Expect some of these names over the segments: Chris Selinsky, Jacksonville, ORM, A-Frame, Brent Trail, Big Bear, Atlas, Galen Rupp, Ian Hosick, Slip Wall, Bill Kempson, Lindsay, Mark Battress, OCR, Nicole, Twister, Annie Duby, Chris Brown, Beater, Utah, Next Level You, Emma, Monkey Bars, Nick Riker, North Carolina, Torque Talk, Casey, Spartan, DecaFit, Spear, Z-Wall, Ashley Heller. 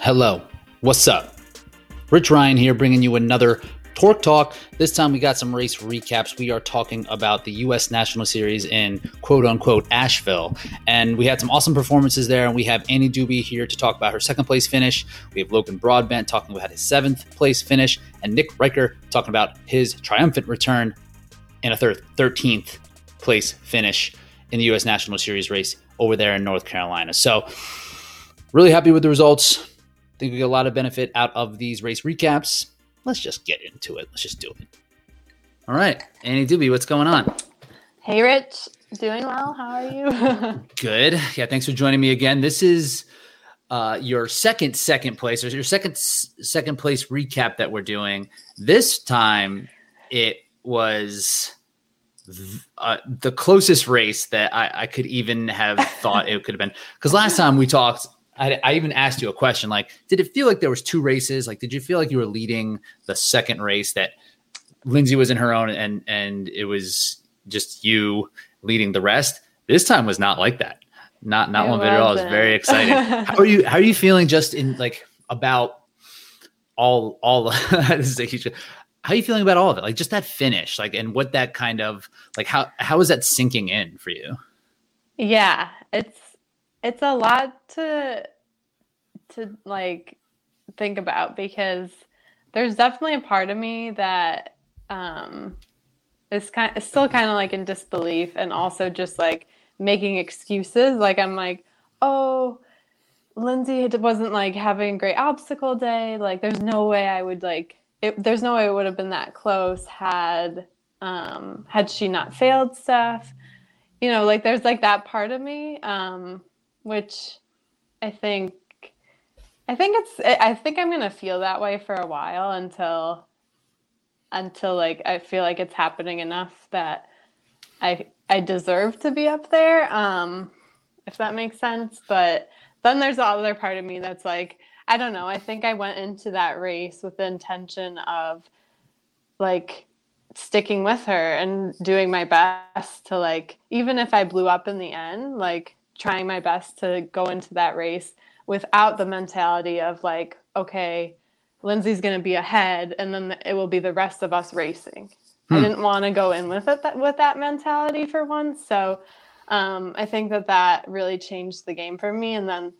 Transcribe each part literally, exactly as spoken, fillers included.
Hello, what's up? Rich Ryan here, bringing you another Torque Talk. This time we got some race recaps. We are talking about the U S National Series in quote-unquote Asheville. And we had some awesome performances there. And we have Annie Duby here to talk about her second-place finish. We have Logan Broadbent talking about his seventh-place finish. And Nick Riker talking about his triumphant return and a third, thirteenth-place finish in the U S National Series race over there in North Carolina. So really happy with the results. I think we get a lot of benefit out of these race recaps. Let's just get into it. Let's just do it. All right. Annie Duby, what's going on? Hey, Rich. Doing well. How are you? Good. Yeah, thanks for joining me again. This is uh, your second second place, or your second second place recap that we're doing. This time it was th- uh, the closest race that I, I could even have thought it could have been. Because last time we talked, I, I even asked you a question, like, did it feel like there was two races? Like, did you feel like you were leading the second race, that Lindsay was in her own and and it was just you leading the rest? This time was not like that. Not not it one bit at all. I was very excited. How are you? How are you feeling just in like about all all? This is a huge. How are you feeling about all of it? Like just that finish, like, and what that kind of like how how is that sinking in for you? Yeah, it's. It's a lot to, to like, think about, because there's definitely a part of me that um, is kind of, still kind of, like, in disbelief, and also just, like, making excuses. Like, I'm like, oh, Lindsay wasn't, like, having a great obstacle day. Like, there's no way I would, like, it, there's no way it would have been that close had um, had she not failed stuff. You know, like, there's, like, that part of me. Um Which I think, I think it's, I think I'm going to feel that way for a while, until, until like, I feel like it's happening enough that I, I deserve to be up there. Um, if that makes sense. But then there's the other part of me that's like, I don't know. I think I went into that race with the intention of like sticking with her and doing my best to, like, even if I blew up in the end, like, trying my best to go into that race without the mentality of like, okay, Lindsay's going to be ahead and then it will be the rest of us racing. Hmm. I didn't want to go in with it, with that mentality for once. So um, I think that that really changed the game for me. And then,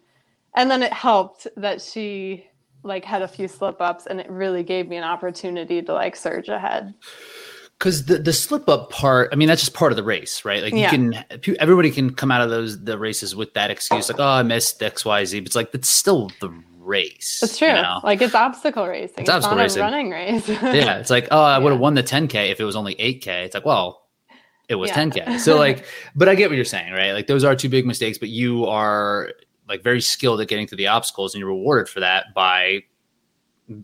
and then it helped that she like had a few slip ups, and it really gave me an opportunity to like surge ahead. Because the, the slip up part, I mean, that's just part of the race, right? Like, yeah. you can, everybody can come out of those the races with that excuse, like, oh, I missed X, Y, Z. But it's like, that's still the race. That's true. You know? Like, it's obstacle racing. It's, it's obstacle not racing. A running race. Yeah. It's like, oh, I yeah. would have won the ten K if it was only eight K. It's like, well, it was yeah. ten K. So, like, but I get what you're saying, right? Like, those are two big mistakes, but you are like very skilled at getting through the obstacles, and you're rewarded for that by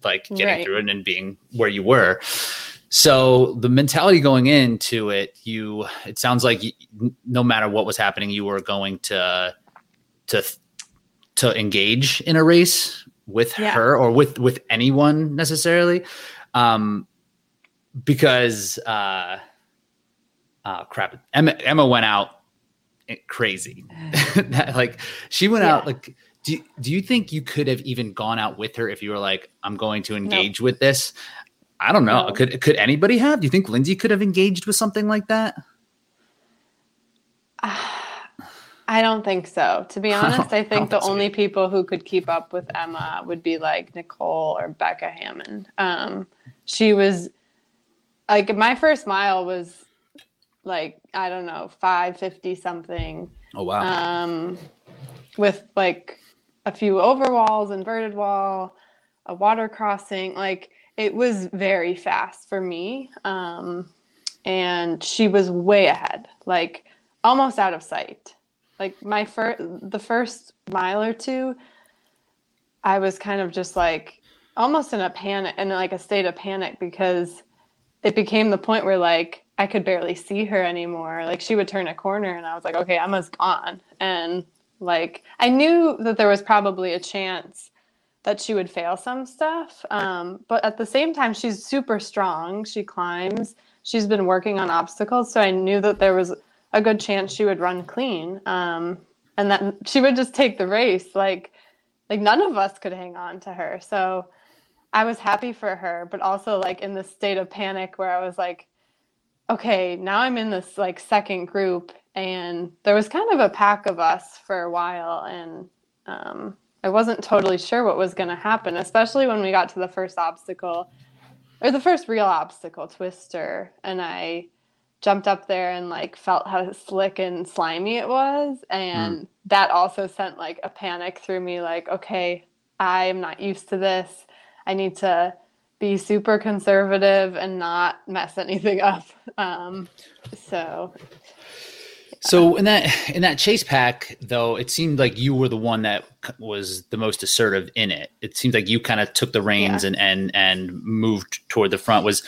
like getting right. through it and being where you were. So the mentality going into it, you, it sounds like you, no matter what was happening, you were going to, to, to engage in a race with yeah. her, or with, with anyone necessarily. Um, because, uh, uh, crap, Emma, Emma went out crazy. that, like she went yeah. out like, do, do you think you could have even gone out with her if you were like, I'm going to engage nope. with this? I don't know. No. Could could anybody have? Do you think Lindsay could have engaged with something like that? Uh, I don't think so. To be honest, I, I think the only good. people who could keep up with Emma would be like Nicole or Becca Hammond. Um, she was like, my first mile was like, I don't know, five fifty something. Oh, wow. Um, with like a few overwalls, inverted wall, a water crossing, like, it was very fast for me. Um, and she was way ahead, like almost out of sight. Like my first, the first mile or two, I was kind of just like almost in a panic and like a state of panic, because it became the point where like, I could barely see her anymore. Like she would turn a corner and I was like, okay, Emma's gone. And like, I knew that there was probably a chance that she would fail some stuff. Um, but at the same time, she's super strong. She climbs. She's been working on obstacles. So I knew that there was a good chance she would run clean. Um, and that she would just take the race. Like like none of us could hang on to her. So I was happy for her, but also like in this state of panic where I was like, okay, now I'm in this like second group. And there was kind of a pack of us for a while. And um, I wasn't totally sure what was going to happen, especially when we got to the first obstacle or the first real obstacle, Twister. And I jumped up there and like felt how slick and slimy it was. And mm. that also sent like a panic through me, like, okay, I'm not used to this. I need to be super conservative and not mess anything up. Um, so, so in that, in that chase pack though, it seemed like you were the one that was the most assertive in it. It seemed like you kind of took the reins yeah. and, and, and moved toward the front was,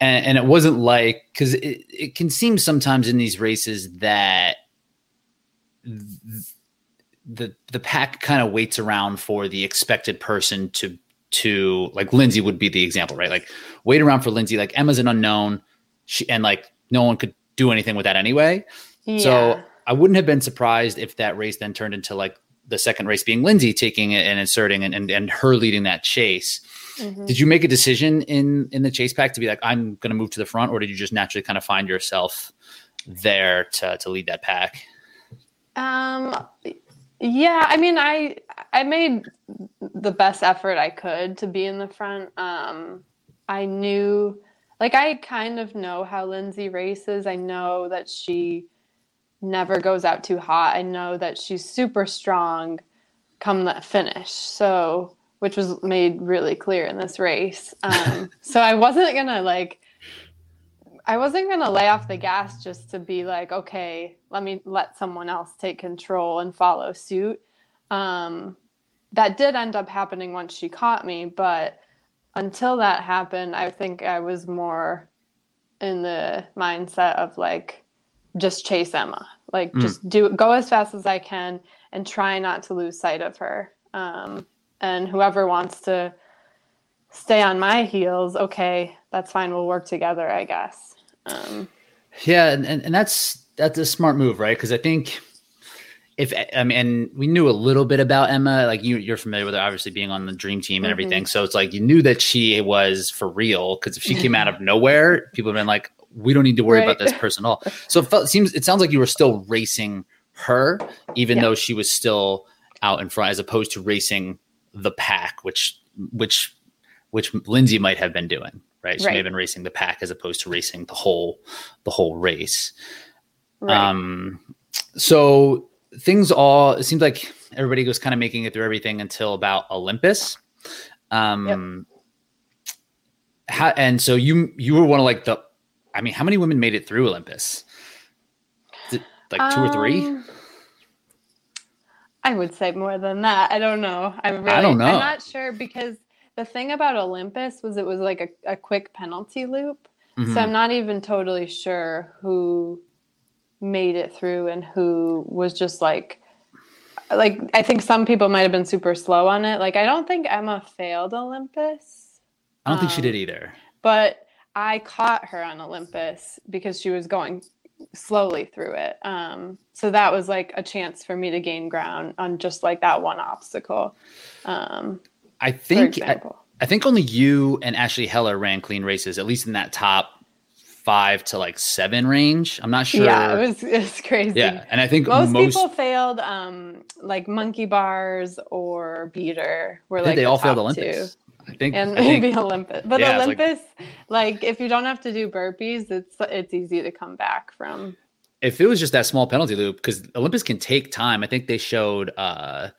and, and it wasn't like, cause it, it can seem sometimes in these races that the, the pack kind of waits around for the expected person to, to like Lindsay would be the example, right? Like wait around for Lindsay, like Emma's an unknown she, and like no one could do anything with that anyway. Yeah. So I wouldn't have been surprised if that race then turned into like the second race being Lindsay taking it and inserting and, and, and her leading that chase. Mm-hmm. Did you make a decision in, in the chase pack to be like, I'm going to move to the front, or did you just naturally kind of find yourself there to, to lead that pack? Um, yeah, I mean, I, I made the best effort I could to be in the front. Um, I knew, like, I kind of know how Lindsay races. I know that she never goes out too hot. I know that she's super strong come the finish. So, which was made really clear in this race. Um, so I wasn't going to, like, I wasn't going to lay off the gas just to be like, okay, let me let someone else take control and follow suit. Um, that did end up happening once she caught me, but until that happened, I think I was more in the mindset of like, just chase Emma, like mm. just do go as fast as I can and try not to lose sight of her. Um, and whoever wants to stay on my heels, okay, that's fine. We'll work together, I guess. Um, yeah. And, and, and that's, that's a smart move, right? Cause I think, If I mean, and we knew a little bit about Emma, like you, you're familiar with her, obviously being on the dream team and mm-hmm. everything. So it's like you knew that she was for real, because if she came out of nowhere, people have been like, "We don't need to worry right. about this person at all." So it felt, seems it sounds like you were still racing her, even yeah. though she was still out in front, as opposed to racing the pack, which which which Lindsay might have been doing, right? She right. may have been racing the pack as opposed to racing the whole the whole race. Right. Um. So. Things all, it seems like everybody was kind of making it through everything until about Olympus. Um, yep. how, and so you, you were one of like the, I mean, how many women made it through Olympus? Did, like two um, or three? I would say more than that. I don't know. I'm really, I don't know. I'm not sure, because the thing about Olympus was it was like a, a quick penalty loop. Mm-hmm. So I'm not even totally sure who made it through and who was just like, like, I think some people might've been super slow on it. Like, I don't think Emma failed Olympus. I don't um, think she did either, but I caught her on Olympus because she was going slowly through it. Um, so that was like a chance for me to gain ground on just like that one obstacle. Um, I think, I, I think only you and Ashley Heller ran clean races, at least in that top five to like seven range. I'm not sure. Yeah, it was it's crazy. Yeah, and I think most, most people failed, um, like Monkey Bars or Beater. Were I think like they the all failed Olympus. Two. I think, and I maybe think, Olympus. But yeah, Olympus, like, like if you don't have to do burpees, it's it's easy to come back from. If it was just that small penalty loop, because Olympus can take time. I think they showed. Uh,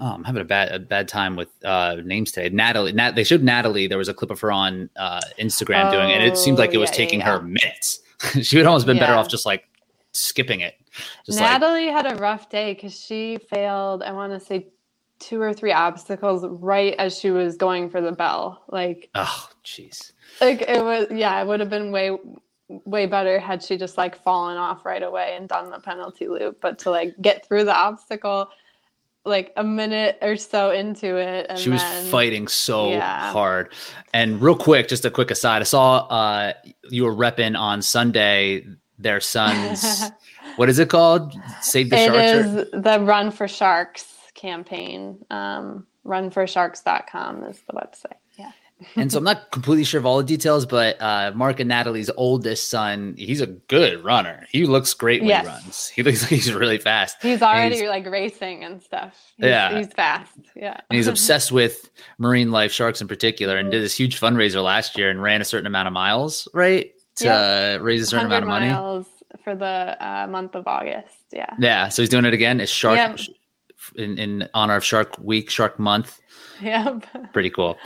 Oh, I'm having a bad a bad time with uh, names today. Natalie, Nat, they showed Natalie. There was a clip of her on uh, Instagram oh, doing it. It seemed like it was yeah, taking yeah. her minutes. She would almost been yeah. better off just like skipping it. Just Natalie like, had a rough day because she failed, I want to say, two or three obstacles right as she was going for the bell. Like, oh, jeez. Like it was, yeah, it would have been way, way better had she just like fallen off right away and done the penalty loop. But to like get through the obstacle like a minute or so into it. And she was then, fighting so yeah. hard. And real quick, just a quick aside, I saw uh, you were repping on Sunday, their son's, what is it called? Save the Sharks? It is or? The Run for Sharks campaign. Um, run for sharks dot com is the website. Yeah. And so I'm not completely sure of all the details, but uh, Mark and Natalie's oldest son, he's a good runner. He looks great when yes. he runs. He looks like he's really fast. He's already he's, like racing and stuff. He's, yeah. He's fast. Yeah. And he's obsessed with marine life, sharks in particular, and did this huge fundraiser last year and ran a certain amount of miles, right? To yeah. uh, raise a certain amount of money. Miles for the uh, month of August. Yeah. Yeah. So he's doing it again. It's shark yeah. in, in honor of Shark Week, Shark Month. Yep. Pretty cool.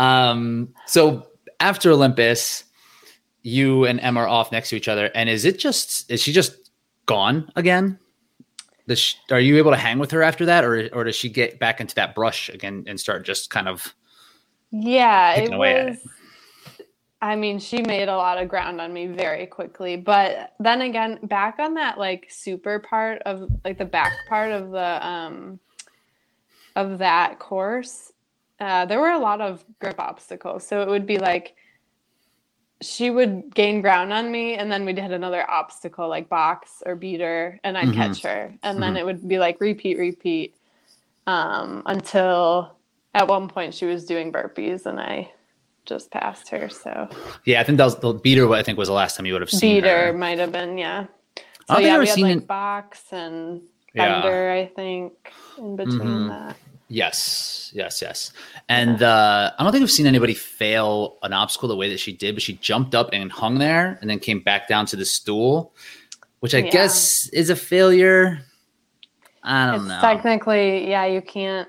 Um, so after Olympus, you and Emma are off next to each other. And is it just, is she just gone again? Does she, are you able to hang with her after that? Or, or does she get back into that brush again and start just kind of yeah, picking it away was, at it? I mean, she made a lot of ground on me very quickly. But then again, back on that like super part of like the back part of the, um, of that course, Uh, there were a lot of grip obstacles. So it would be like she would gain ground on me and then we'd hit another obstacle like box or beater and I'd mm-hmm. catch her. And mm-hmm. then it would be like repeat, repeat um, until at one point she was doing burpees and I just passed her. So yeah, I think that was the beater, I think was the last time you would have seen beater her. Might have been, yeah. So yeah, we had like it. box and bender, yeah. I think, in between mm-hmm. that. Yes, yes, yes. And uh, I don't think we've seen anybody fail an obstacle the way that she did, but she jumped up and hung there and then came back down to the stool, which I yeah. guess is a failure. I don't it's know. Technically, yeah, you can't.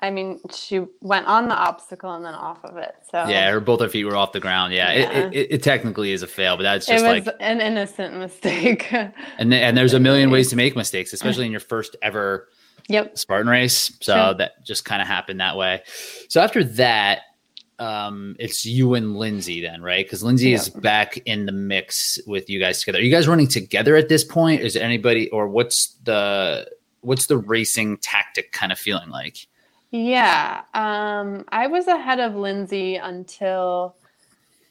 I mean, she went on the obstacle and then off of it. So yeah, her both her feet were off the ground. Yeah, yeah. It, it, it technically is a fail, but that's just it was like an innocent mistake. and and there's a million ways to make mistakes, especially in your first ever. Yep. Spartan race. So sure. that just kind of happened that way. So after that, um, it's you and Lindsay then, right? Because Lindsay yeah. is back in the mix with you guys together. Are you guys running together at this point? Is there anybody or what's the what's the racing tactic kind of feeling like? Yeah. Um, I was ahead of Lindsay until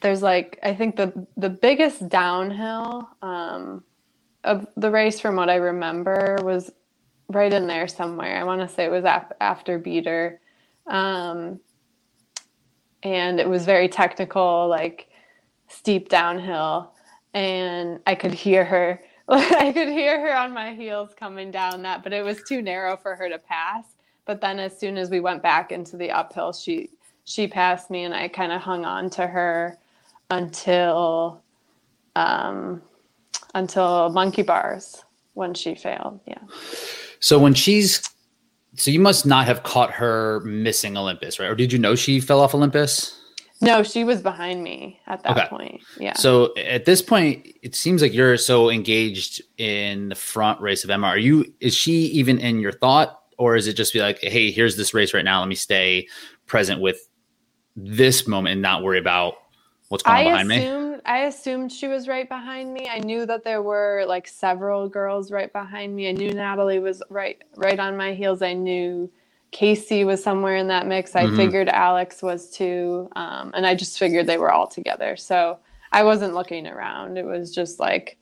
there's like I think the the biggest downhill um, of the race from what I remember was right in there somewhere. I want to say it was af- after Beater. Um, and it was very technical, like steep downhill. And I could hear her. I could hear her on my heels coming down that, but it was too narrow for her to pass. But then as soon as we went back into the uphill, she, she passed me and I kind of hung on to her until, um, until Monkey Bars when she failed. Yeah. So when she's, so you must not have caught her missing Olympus, right? Or did you know she fell off Olympus? No, she was behind me at that okay. point. Yeah. So at this point, it seems like you're so engaged in the front race of Emma. Are you, is she even in your thought or is it just be like, hey, here's this race right now. Let me stay present with this moment and not worry about what's going on behind assume- me? I assumed she was right behind me. I knew that there were like several girls right behind me. I knew Natalie was right, right on my heels. I knew Casey was somewhere in that mix. I mm-hmm. figured Alex was too. Um, and I just figured they were all together. So I wasn't looking around. It was just like,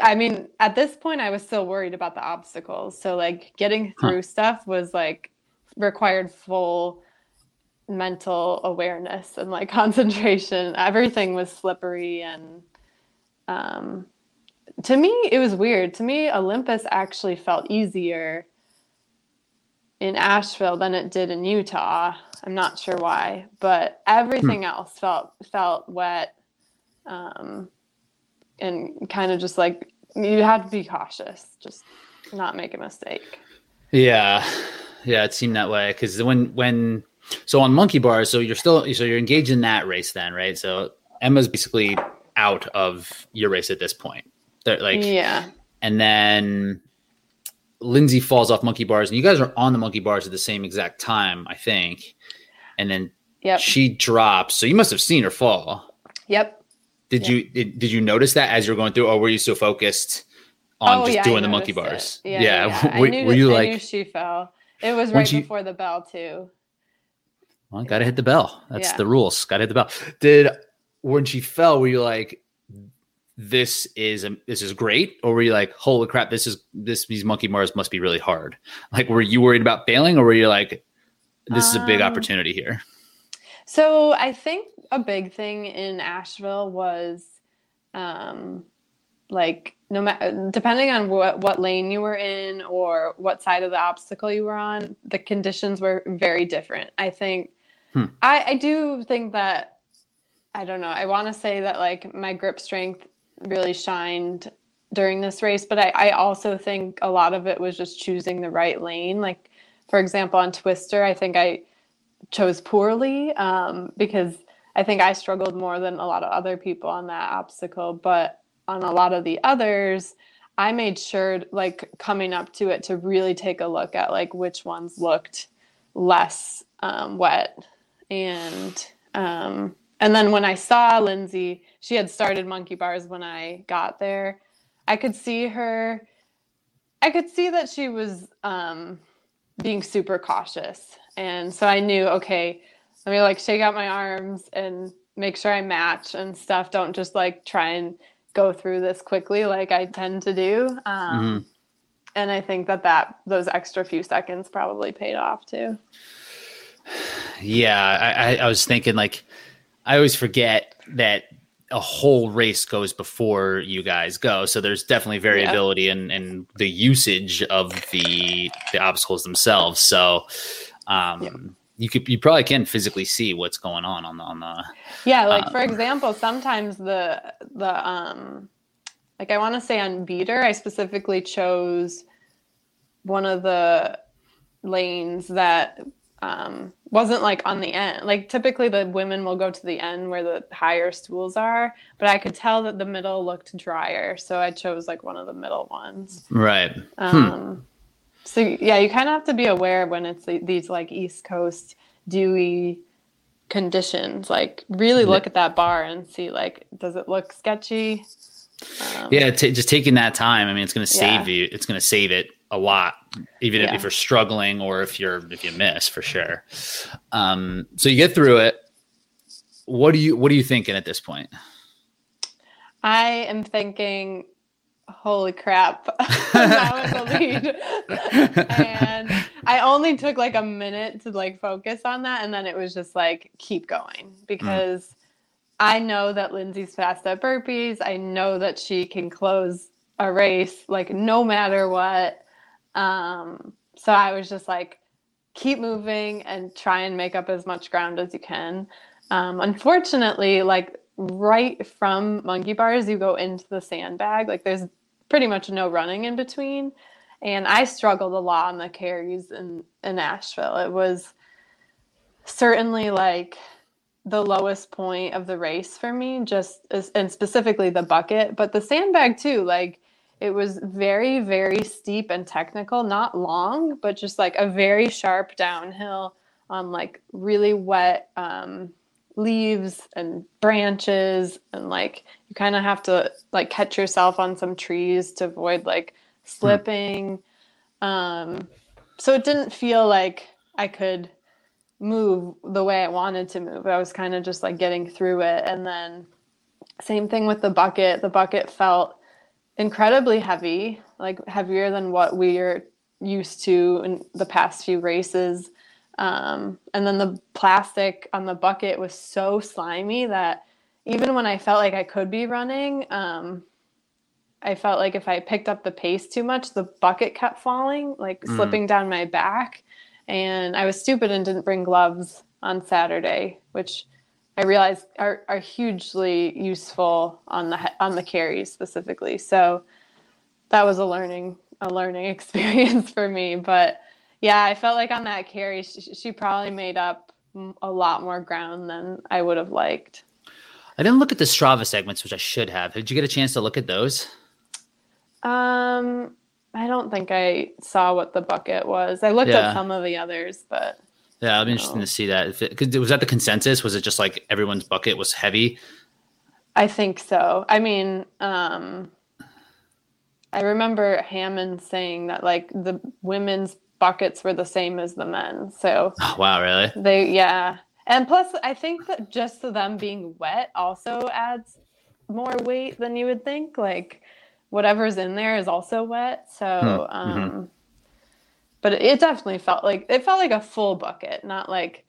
I mean, at this point I was still worried about the obstacles. So like getting through huh. stuff was like required full mental awareness and like concentration. Everything was slippery and um to me it was weird. To me Olympus actually felt easier in Asheville than it did in Utah. I'm not sure why, but everything hmm. else felt felt wet um and kind of just like you had to be cautious, just not make a mistake. Yeah. Yeah, it seemed that way because when when So on Monkey Bars, so you're still, so you're engaged in that race then, right? So Emma's basically out of your race at this point. They're like, yeah. And then Lindsay falls off Monkey Bars and you guys are on the Monkey Bars at the same exact time, I think. And then yep. she drops. So you must've seen her fall. Yep. Did yep. you, did, did you notice that as you're going through or were you so focused on oh, just yeah, doing I the Monkey Bars? It. Yeah. yeah. yeah. were, I knew, were you I like, knew she fell. It was right she, before the bell too. Well, gotta hit the bell. That's yeah. the rules. Gotta hit the bell. Did when she fell, were you like, this is um, this is great, or were you like, holy crap, this is this these monkey bars must be really hard? Like, were you worried about failing, or were you like, this is a big um, opportunity here? So I think a big thing in Asheville was um, like, no matter, depending on what, what lane you were in or what side of the obstacle you were on, the conditions were very different. I think hmm. I, I do think that, I don't know, I want to say that like my grip strength really shined during this race, but I, I also think a lot of it was just choosing the right lane. Like, for example, on Twister, I think I chose poorly um, because I think I struggled more than a lot of other people on that obstacle, but on a lot of the others, I made sure, like, coming up to it, to really take a look at, like, which ones looked less um, wet. And um, and then when I saw Lindsay, she had started monkey bars when I got there. I could see her. I could see that she was um, being super cautious. And so I knew, okay, let me, like, shake out my arms and make sure I match and stuff. Don't just, like, try and go through this quickly like I tend to do. Um, mm-hmm. And I think that, that those extra few seconds probably paid off too. Yeah. I, I, I was thinking, like, I always forget that a whole race goes before you guys go. So there's definitely variability yeah. in, in the usage of the, the obstacles themselves. So um, yeah. you could, you probably can physically see what's going on on the, on the, yeah. Like, uh, for example, sometimes the, the, um, like I want to say on Beater, I specifically chose one of the lanes that, um, wasn't like on the end. Like, typically the women will go to the end where the higher stools are, but I could tell that the middle looked drier. So I chose like one of the middle ones. Right. Um, hmm. So, yeah, you kind of have to be aware when it's these, like, East Coast dewy conditions. Like, really look at that bar and see, like, does it look sketchy? Um, yeah, t- just taking that time. I mean, it's going to save yeah. you. It's going to save it a lot, even yeah. if, if you're struggling or if you're if you miss, for sure. Um, so you get through it. What do you What are you thinking at this point? I am thinking, holy crap, now in the lead. And I only took like a minute to like focus on that. And then it was just like, keep going, because mm. I know that Lindsay's fast at burpees. I know that she can close a race, like, no matter what. Um, so I was just like, keep moving and try and make up as much ground as you can. Um, unfortunately, like, right from monkey bars, you go into the sandbag. Like, there's pretty much no running in between. And I struggled a lot on the carries in, in Asheville. It was certainly like the lowest point of the race for me, just as, and specifically the bucket, but the sandbag too. Like, it was very, very steep and technical, not long, but just like a very sharp downhill on like really wet, um, leaves and branches, and like you kind of have to like catch yourself on some trees to avoid like slipping. Mm. Um, so it didn't feel like I could move the way I wanted to move. I was kind of just like getting through it. And then same thing with the bucket. The bucket felt incredibly heavy, like heavier than what we're used to in the past few races. Um, and then the plastic on the bucket was so slimy that even when I felt like I could be running, um, I felt like if I picked up the pace too much, the bucket kept falling, like mm. slipping down my back. And I was stupid and didn't bring gloves on Saturday, which I realized are, are hugely useful on the, on the carries specifically. So that was a learning, a learning experience for me, but yeah, I felt like on that carry, she, she probably made up a lot more ground than I would have liked. I didn't look at the Strava segments, which I should have. Did you get a chance to look at those? Um, I don't think I saw what the bucket was. I looked yeah. at some of the others, but yeah, it'd be interesting to see that. If it, 'cause was that the consensus? Was it just like everyone's bucket was heavy? I think so. I mean, um, I remember Hammond saying that like the women's buckets were the same as the men. So oh, wow, really? They yeah. And plus I think that just them being wet also adds more weight than you would think. Like whatever's in there is also wet. So, mm-hmm. um, but it definitely felt like, it felt like a full bucket, not like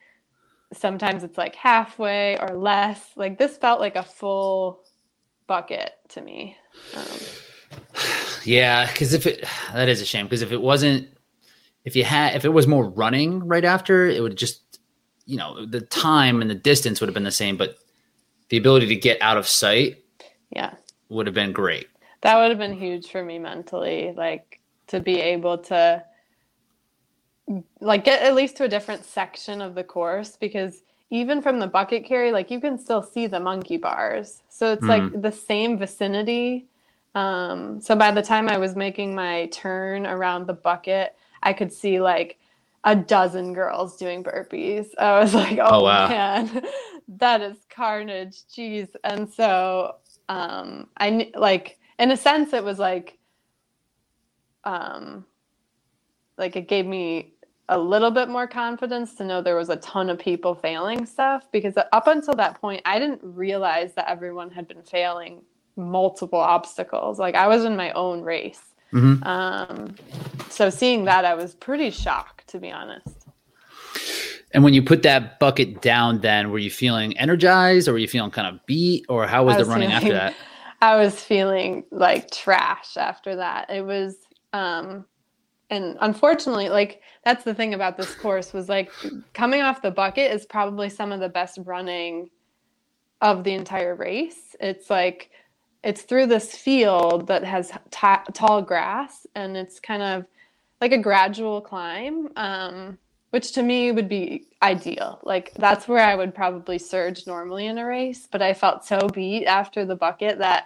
sometimes it's like halfway or less. Like this felt like a full bucket to me. Um, yeah. Cause if it, that is a shame. Cause if it wasn't, if you had, if it was more running right after, it would just, you know, the time and the distance would have been the same, but the ability to get out of sight yeah, would have been great. That would have been huge for me mentally, like to be able to like get at least to a different section of the course, because even from the bucket carry, like you can still see the monkey bars. So it's mm-hmm. like the same vicinity. Um, so by the time I was making my turn around the bucket, I could see like a dozen girls doing burpees. I was like, oh, oh wow. man, that is carnage. Jeez. And so um, I like, in a sense, it was like, um, like it gave me a little bit more confidence to know there was a ton of people failing stuff, because up until that point, I didn't realize that everyone had been failing multiple obstacles. Like I was in my own race. Mm-hmm. Um, so seeing that, I was pretty shocked, to be honest. And when you put that bucket down, then were you feeling energized or were you feeling kind of beat, or how was, was the running feeling, after that? I was feeling like trash after that. It was, um, and unfortunately, like that's the thing about this course was like coming off the bucket is probably some of the best running of the entire race. It's like, it's through this field that has t- tall grass, and it's kind of like a gradual climb, um, which to me would be ideal. Like that's where I would probably surge normally in a race, but I felt so beat after the bucket that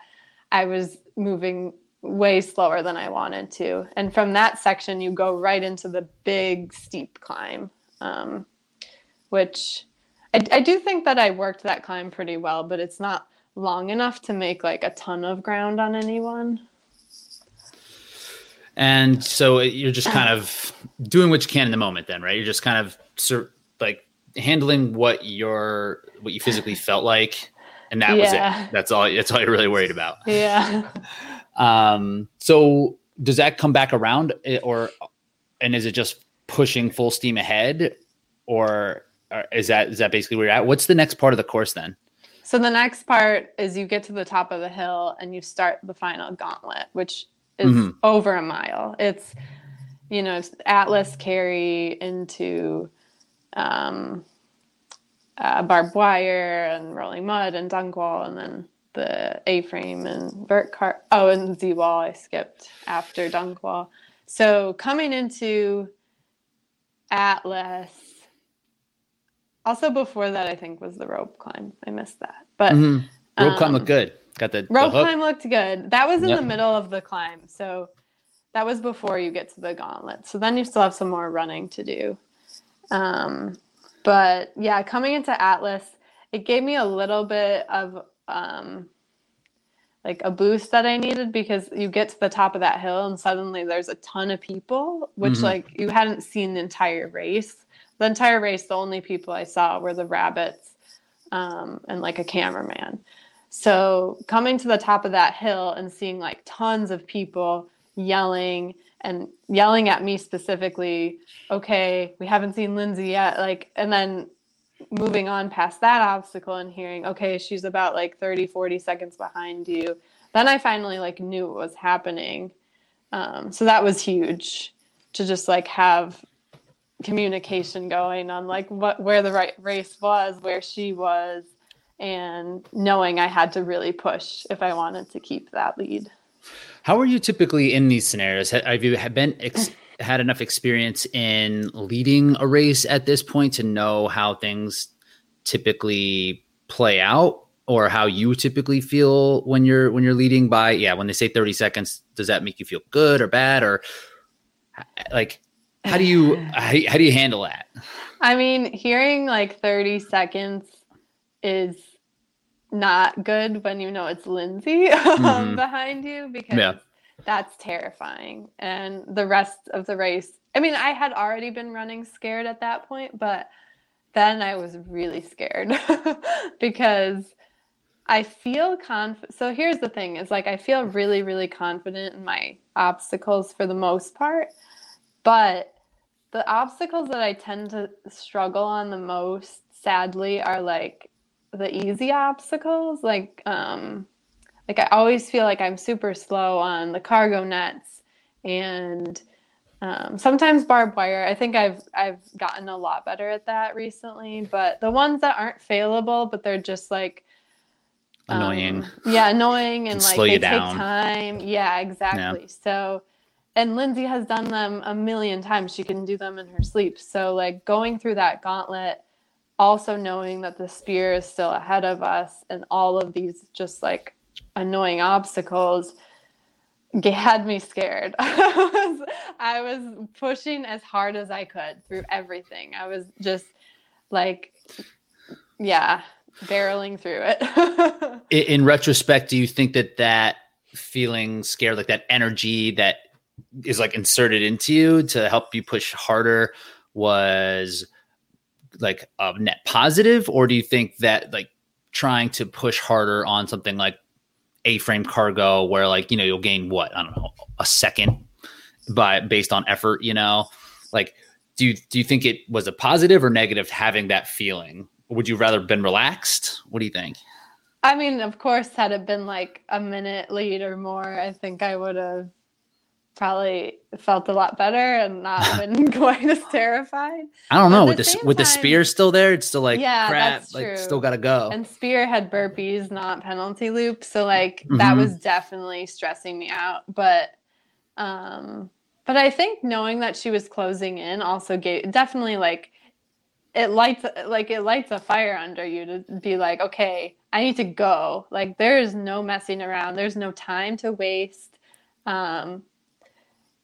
I was moving way slower than I wanted to. And from that section, you go right into the big steep climb, um, which I, I do think that I worked that climb pretty well, but it's not long enough to make like a ton of ground on anyone. And so you're just kind of doing what you can in the moment then, right? You're just kind of sur- like handling what your, what you physically felt like. And that yeah. was it. That's all, that's all you're really worried about. Yeah. um, so does that come back around, or, and is it just pushing full steam ahead, or, or is that, is that basically where you're at? What's the next part of the course then? So the next part is you get to the top of the hill and you start the final gauntlet, which is mm-hmm. over a mile. It's, you know, Atlas carry into um, uh, barbed wire and rolling mud and dunk wall, and then the A-frame and vert car. Oh, and Z-Wall I skipped after dunk wall. So coming into Atlas. Also, before that, I think was the rope climb. I missed that, but mm-hmm. rope um, climb looked good. Got the rope the climb looked good. That was in yep. the middle of the climb, so that was before you get to the gauntlet. So then you still have some more running to do. Um, but yeah, coming into Atlas, it gave me a little bit of um, like a boost that I needed, because you get to the top of that hill and suddenly there's a ton of people, which mm-hmm. like you hadn't seen the entire race. The entire race, the only people I saw were the rabbits um, and like a cameraman. So coming to the top of that hill and seeing like tons of people yelling and yelling at me specifically, okay, we haven't seen Lindsay yet. Like, and then moving on past that obstacle and hearing, okay, she's about like thirty, forty seconds behind you. Then I finally like knew what was happening. Um, so that was huge to just like have communication going on, like what where the right race was, where she was, and knowing I had to really push if I wanted to keep that lead. How are you typically in these scenarios? Have you been ex- had enough experience in leading a race at this point to know how things typically play out, or how you typically feel when you're when you're leading by? Yeah, when they say thirty seconds, does that make you feel good or bad, or like? How do you, how do you handle that? I mean, hearing like thirty seconds is not good when you know it's Lindsay mm-hmm. behind you, because yeah. that's terrifying. And the rest of the race, I mean, I had already been running scared at that point, but then I was really scared because I feel conf. So here's the thing is like, I feel really, really confident in my obstacles for the most part, but the obstacles that I tend to struggle on the most, sadly, are like the easy obstacles. Like, um, like I always feel like I'm super slow on the cargo nets and, um, sometimes barbed wire. I think I've, I've gotten a lot better at that recently, but the ones that aren't failable, but they're just like, annoying. Um, yeah, annoying and, and like they down. Take time. Yeah, exactly. Yeah. So, and Lindsay has done them a million times. She can do them in her sleep. So like going through that gauntlet, also knowing that the spear is still ahead of us and all of these just like annoying obstacles had me scared. I was, I was pushing as hard as I could through everything. I was just like, yeah. barreling through it. In retrospect, do you think that that feeling scared, like that energy that is like inserted into you to help you push harder, was like a net positive? Or do you think that like trying to push harder on something like A-frame cargo where like, you know, you'll gain what, I don't know, a second by based on effort, you know, like, do you, do you think it was a positive or negative having that feeling? Would you rather been relaxed? What do you think? I mean, of course, had it been like a minute lead or more, I think I would have probably felt a lot better and not been quite as terrified. I don't know. With the, with the spear still there, it's still like, yeah, crap, like still got to go. And spear had burpees, not penalty loop. So like mm-hmm. that was definitely stressing me out. But, um, but I think knowing that she was closing in also gave definitely like, it lights like it lights a fire under you to be like, okay, I need to go. Like there is no messing around. There's no time to waste. Um,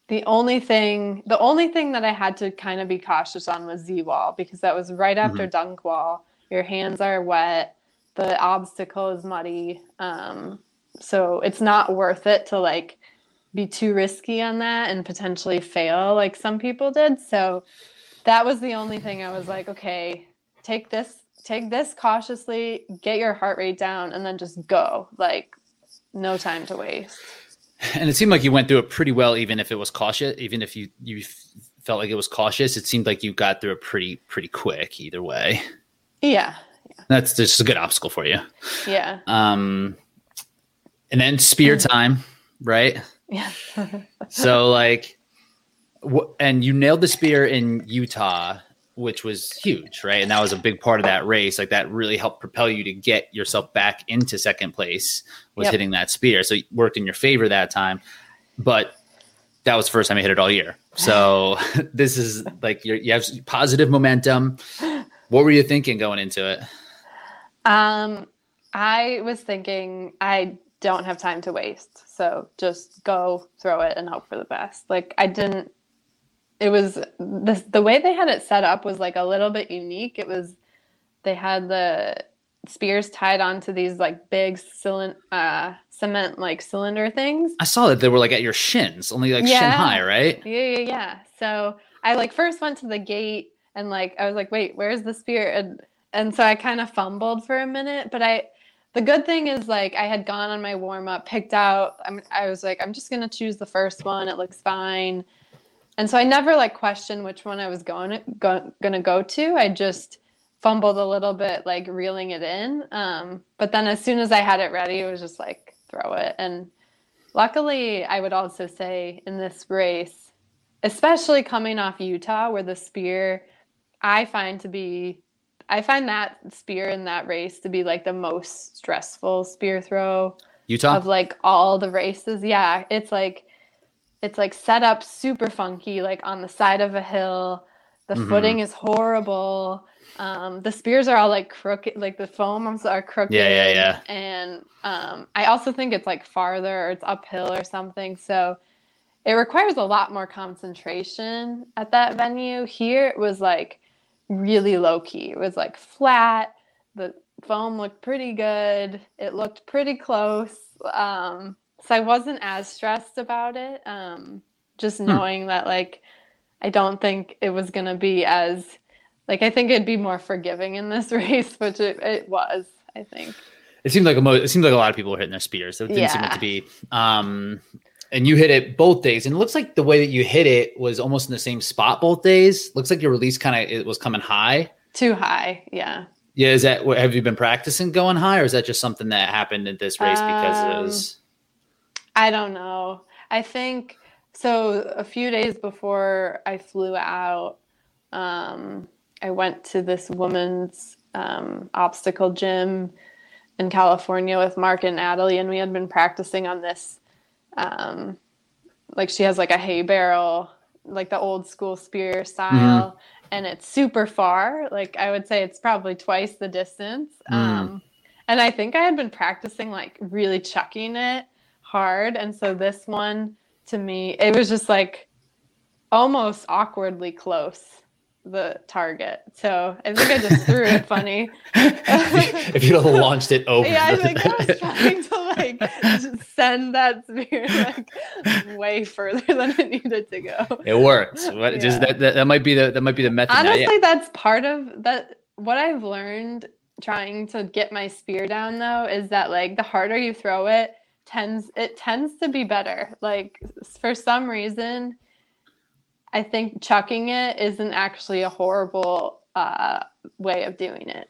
the only thing, the only thing that I had to kind of be cautious on was Z-Wall, because that was right after mm-hmm. Dunk Wall. Your hands are wet. The obstacle is muddy. Um, so it's not worth it to like be too risky on that and potentially fail like some people did. So that was the only thing I was like, okay, take this, take this cautiously, get your heart rate down, and then just go. Like, no time to waste. And it seemed like you went through it pretty well, even if it was cautious. Even if you, you felt like it was cautious, it seemed like you got through it pretty pretty quick either way. Yeah. yeah. That's just a good obstacle for you. Yeah. Um, and then spear time, right? Yeah. So, like, and you nailed the spear in Utah, which was huge, right? And that was a big part of that race. Like that really helped propel you to get yourself back into second place, was yep. hitting that spear. So it worked in your favor that time, but that was the first time I hit it all year. So this is like, you're, you have positive momentum. What were you thinking going into it? Um, I was thinking I don't have time to waste. So just go throw it and hope for the best. Like I didn't, it was the, the way they had it set up was like a little bit unique. It was, they had the spears tied onto these like big cylind- uh, cement like cylinder things. I saw that they were like at your shins, only like yeah. shin high, right? Yeah, yeah, yeah. So I like first went to the gate and like, I was like, wait, where's the spear? And, and so I kind of fumbled for a minute, but I, the good thing is, like, I had gone on my warm-up, picked out. I'm, I was like, I'm just going to choose the first one. It looks fine. And so I never, like, questioned which one I was going go, to go to. I just fumbled a little bit, like, reeling it in. Um, but then as soon as I had it ready, it was just, like, throw it. And luckily, I would also say in this race, especially coming off Utah, where the spear I find to be – I find that spear in that race to be like the most stressful spear throw Utah? Of like all the races. Yeah. It's like, it's like set up super funky, like on the side of a hill, the mm-hmm. footing is horrible. Um, the spears are all like crooked, like the foams are crooked. Yeah, yeah, yeah. And um, I also think it's like farther or it's uphill or something. So it requires a lot more concentration at that venue. Here it was like, really low key. It was like flat. The foam looked pretty good. It looked pretty close. Um, so I wasn't as stressed about it. Um, just knowing hmm. that like, I don't think it was going to be as like, I think it'd be more forgiving in this race, which it, it was, I think. it seemed like a mo- it seemed like a lot of people were hitting their speeders. So it didn't yeah. seem like to be. Um, and you hit it both days, and it looks like the way that you hit it was almost in the same spot both days. Looks like your release kind of it was coming high, too high. Yeah. Yeah. Is that have you been practicing going high, or is that just something that happened at this race um, because it was? I don't know. I think so. A few days before I flew out, um, I went to this woman's um, obstacle gym in California with Mark and Natalie, and we had been practicing on this. Um, like she has like a hay barrel, like the old school spear style, mm-hmm. and it's super far. Like I would say it's probably twice the distance. Mm. Um, and I think I had been practicing like really chucking it hard. And so this one to me, it was just like almost awkwardly close the target. So I think I just threw it funny. If you'd have launched it over. Yeah, I think I was trying to like just send that spear like way further than it needed to go. It worked. But yeah. just that, that that might be the that might be the method. Honestly, now, yeah. that's part of that. What I've learned trying to get my spear down though is that like the harder you throw it, tends it tends to be better. Like for some reason. I think chucking it isn't actually a horrible uh, way of doing it.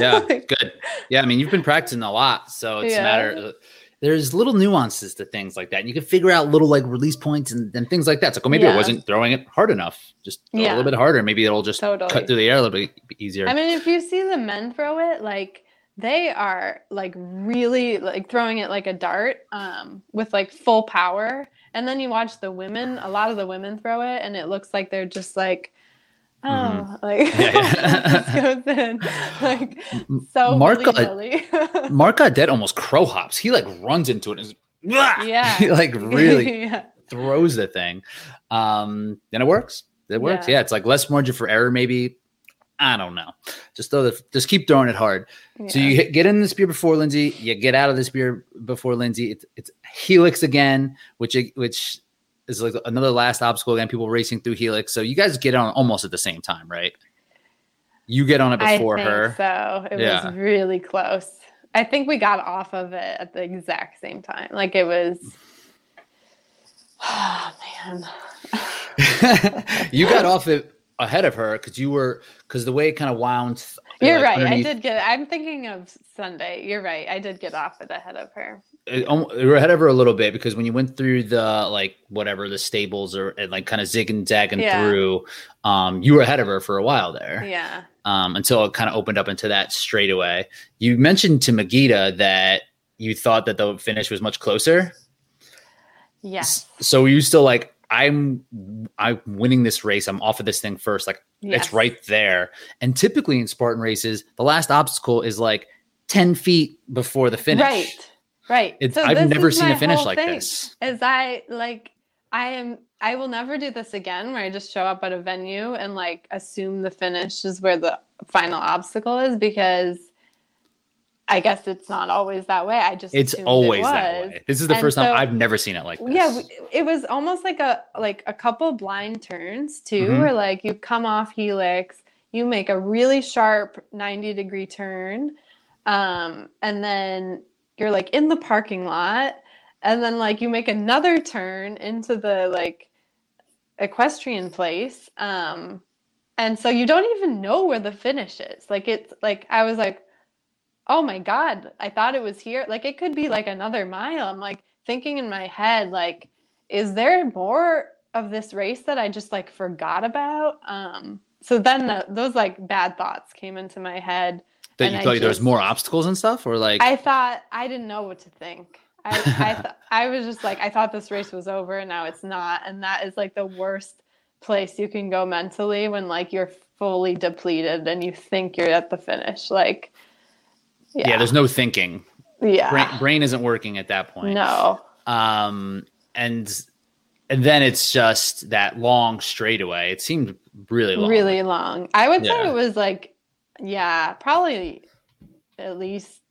Yeah, good. Yeah, I mean, you've been practicing a lot, so it's yeah. a matter of, there's little nuances to things like that. And you can figure out little like release points and, and things like that. It's like, oh, maybe yeah. I wasn't throwing it hard enough. Just throw yeah. a little bit harder. Maybe it'll just totally. Cut through the air a little bit easier. I mean, if you see the men throw it, like they are like really like throwing it like a dart um, with like full power. And then you watch the women, a lot of the women throw it, and it looks like they're just like, oh, mm-hmm. like, yeah, yeah. It just goes in. Like, so Mark, Aud- Mark Audette almost crow hops. He like runs into it and is, yeah. he like really yeah. throws the thing. Um, and it works. It works. Yeah. yeah. It's like less margin for error, maybe. I don't know. Just throw the, just keep throwing it hard. Yeah. So you hit, get in the spear before Lindsay. You get out of the spear before Lindsay. It's, it's Helix again, which which is like another last obstacle again. People racing through Helix. So you guys get on almost at the same time, right? You get on it before I think her. So it yeah. was really close. I think we got off of it at the exact same time. Like it was. Oh man. You got off it. Ahead of her because you were because the way it kind of wound you're like, right underneath. I did get I'm thinking of Sunday you're right I did get off it ahead of her it, you were ahead of her a little bit because when you went through the like whatever the stables or and like kind of zig and zagging yeah. through um you were ahead of her for a while there yeah um until it kind of opened up into that straightaway. You mentioned to Megita that you thought that the finish was much closer. Yes. So were you still like I'm I'm winning this race. I'm off of this thing first. Like yes. It's right there. And typically in Spartan races, the last obstacle is like ten feet before the finish. Right. Right. It's, so I've never seen a finish like this. Is I like, I am, I will never do this again where I just show up at a venue and like assume the finish is where the final obstacle is because I guess it's not always that way. I just it's always it that way. This is the and first so, time I've never seen it like this. Yeah, it was almost like a like a couple blind turns too, mm-hmm. where like you come off Helix, you make a really sharp ninety degree turn, um, and then you're like in the parking lot, and then like you make another turn into the like equestrian place, um, and so you don't even know where the finish is. Like it's like I was like. Oh my God, I thought it was here. Like it could be like another mile. I'm like thinking in my head, like, is there more of this race that I just like forgot about? Um, so then the, those like bad thoughts came into my head. That you thought just, there was more obstacles and stuff or like. I thought I didn't know what to think. I I, th- I was just like, I thought this race was over and now it's not. And that is like the worst place you can go mentally when like you're fully depleted and you think you're at the finish. Like. Yeah. yeah, there's no thinking. Yeah. Brain, brain isn't working at that point. No. Um, and and then it's just that long straightaway. It seemed really long. Really long. I would yeah. say it was like, yeah, probably at least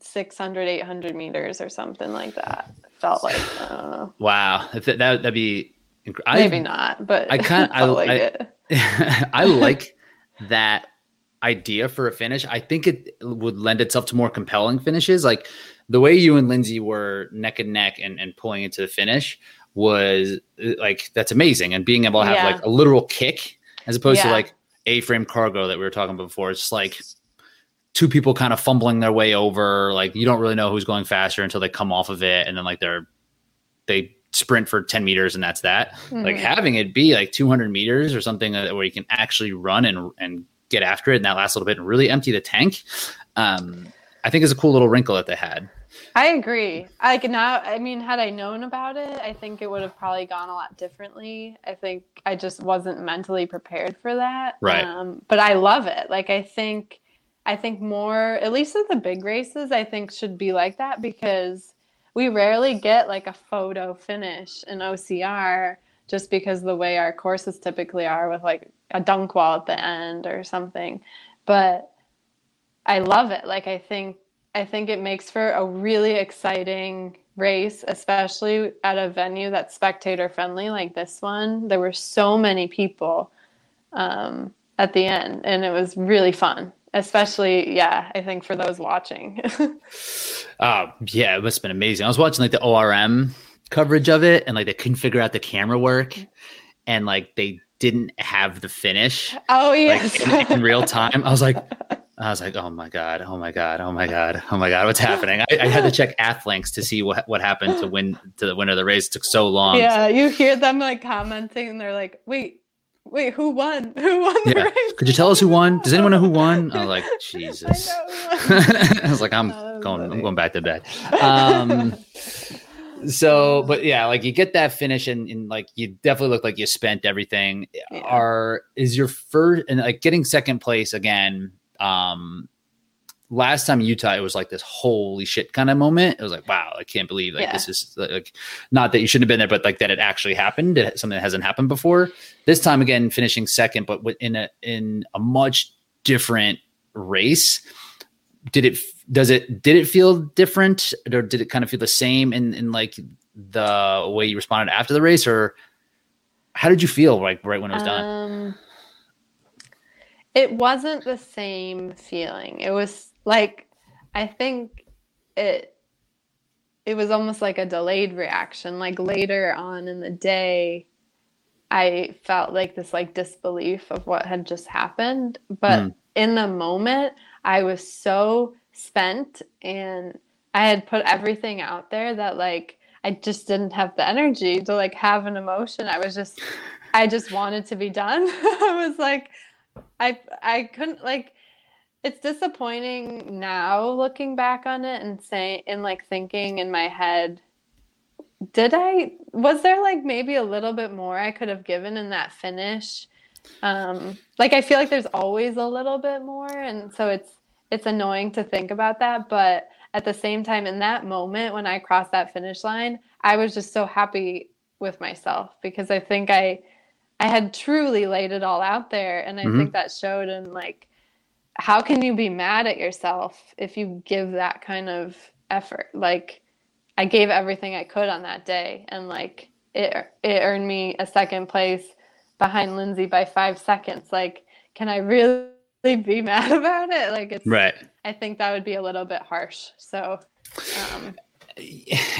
six hundred, eight hundred meters or something like that. It felt like. I don't know. Wow. That, that'd be. Inc- Maybe I, not, but I kind of I, like I, it. I like that idea for a finish, I think it would lend itself to more compelling finishes. Like the way you and Lindsay were neck and neck and, and pulling into the finish was like, that's amazing. And being able to have yeah. like a literal kick as opposed yeah. to like A-frame cargo that we were talking about before. It's just like two people kind of fumbling their way over. Like you don't really know who's going faster until they come off of it. And then like they're, they sprint for ten meters and that's that. Mm-hmm. Like having it be like two hundred meters or something where you can actually run and, and get after it in that last little bit and really empty the tank. Um, I think is a cool little wrinkle that they had. I agree. Like now, I mean, had I known about it, I think it would have probably gone a lot differently. I think I just wasn't mentally prepared for that. Right. Um, but I love it. Like I think, I think more, at least at the big races, I think should be like that because we rarely get like a photo finish in O C R just because the way our courses typically are with like a dunk wall at the end or something. But I love it. Like I think I think it makes for a really exciting race, especially at a venue that's spectator friendly like this one. There were so many people um, at the end, and it was really fun. Especially, yeah, I think for those watching. uh, yeah, it must have been amazing. I was watching like the O R M coverage of it, and like they couldn't figure out the camera work, and like they didn't have the finish. Oh yes, like, in, in real time. I was like. I was like, oh my God, oh my God, oh my God, oh my God, what's happening? I, I had to check Athlinks to see what what happened to win to the winner of the race. It took so long. Yeah, you hear them like commenting and they're like, wait, wait, who won? Who won the yeah. race? Could you tell us who won? Does anyone know who won? I was like, Jesus. I, I was like, I'm oh, going funny. I'm going back to bed. Um So, but yeah, like you get that finish and, and like you definitely look like you spent everything. Yeah. Are is your first and like getting second place again? Um, last time in Utah, it was like this holy shit kind of moment. It was like, wow, I can't believe like yeah. this is like not that you shouldn't have been there, but like that it actually happened. It, something that hasn't happened before. This time again, finishing second, but in a in a much different race. Did it? Does it? Did it feel different, or did it kind of feel the same in in like the way you responded after the race, or how did you feel like right when it was um... done? It wasn't the same feeling. It was like, I think it it was almost like a delayed reaction. Like later on in the day, I felt like this like disbelief of what had just happened. But mm. in the moment, I was so spent and I had put everything out there that like, I just didn't have the energy to like have an emotion. I was just, I just wanted to be done. I was like, I I couldn't like it's disappointing now looking back on it and saying and like thinking in my head, did I was there like maybe a little bit more I could have given in that finish? Um, like I feel like there's always a little bit more, and so it's it's annoying to think about that, but at the same time in that moment when I crossed that finish line, I was just so happy with myself because I think I I had truly laid it all out there. And I mm-hmm. think that showed in like, how can you be mad at yourself if you give that kind of effort? Like I gave everything I could on that day. And like, it, it earned me a second place behind Lindsay by five seconds. Like, can I really be mad about it? Like it's, right. I think that would be a little bit harsh. So, um,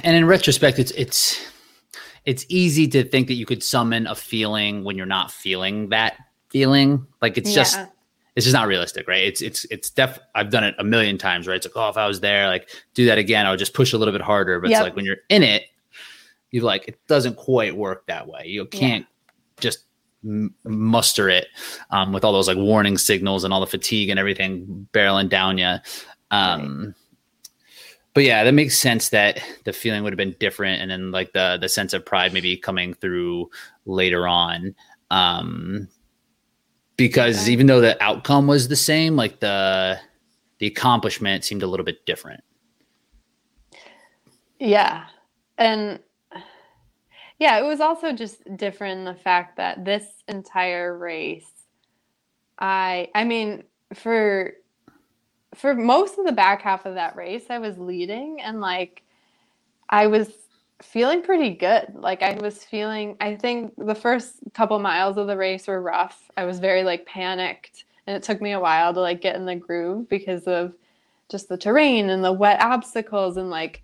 and in retrospect, it's, it's, it's easy to think that you could summon a feeling when you're not feeling that feeling. Like it's yeah. just, it's just not realistic, right? It's, it's, it's def I've done it a million times, right? It's like, oh, if I was there, like do that again, I would just push a little bit harder. But yep. it's like when you're in it, you like, it doesn't quite work that way. You can't yeah. just m- muster it um, with all those like warning signals and all the fatigue and everything barreling down you. Um, right. But yeah, that makes sense that the feeling would have been different. And then like the, the sense of pride maybe coming through later on. Um, because okay. even though the outcome was the same, like the, the accomplishment seemed a little bit different. Yeah. And yeah, it was also just different in the fact that this entire race, I, I mean, for, for most of the back half of that race, I was leading and like, I was feeling pretty good. Like I was feeling, I think the first couple miles of the race were rough. I was very like panicked And it took me a while to like get in the groove because of just the terrain and the wet obstacles and like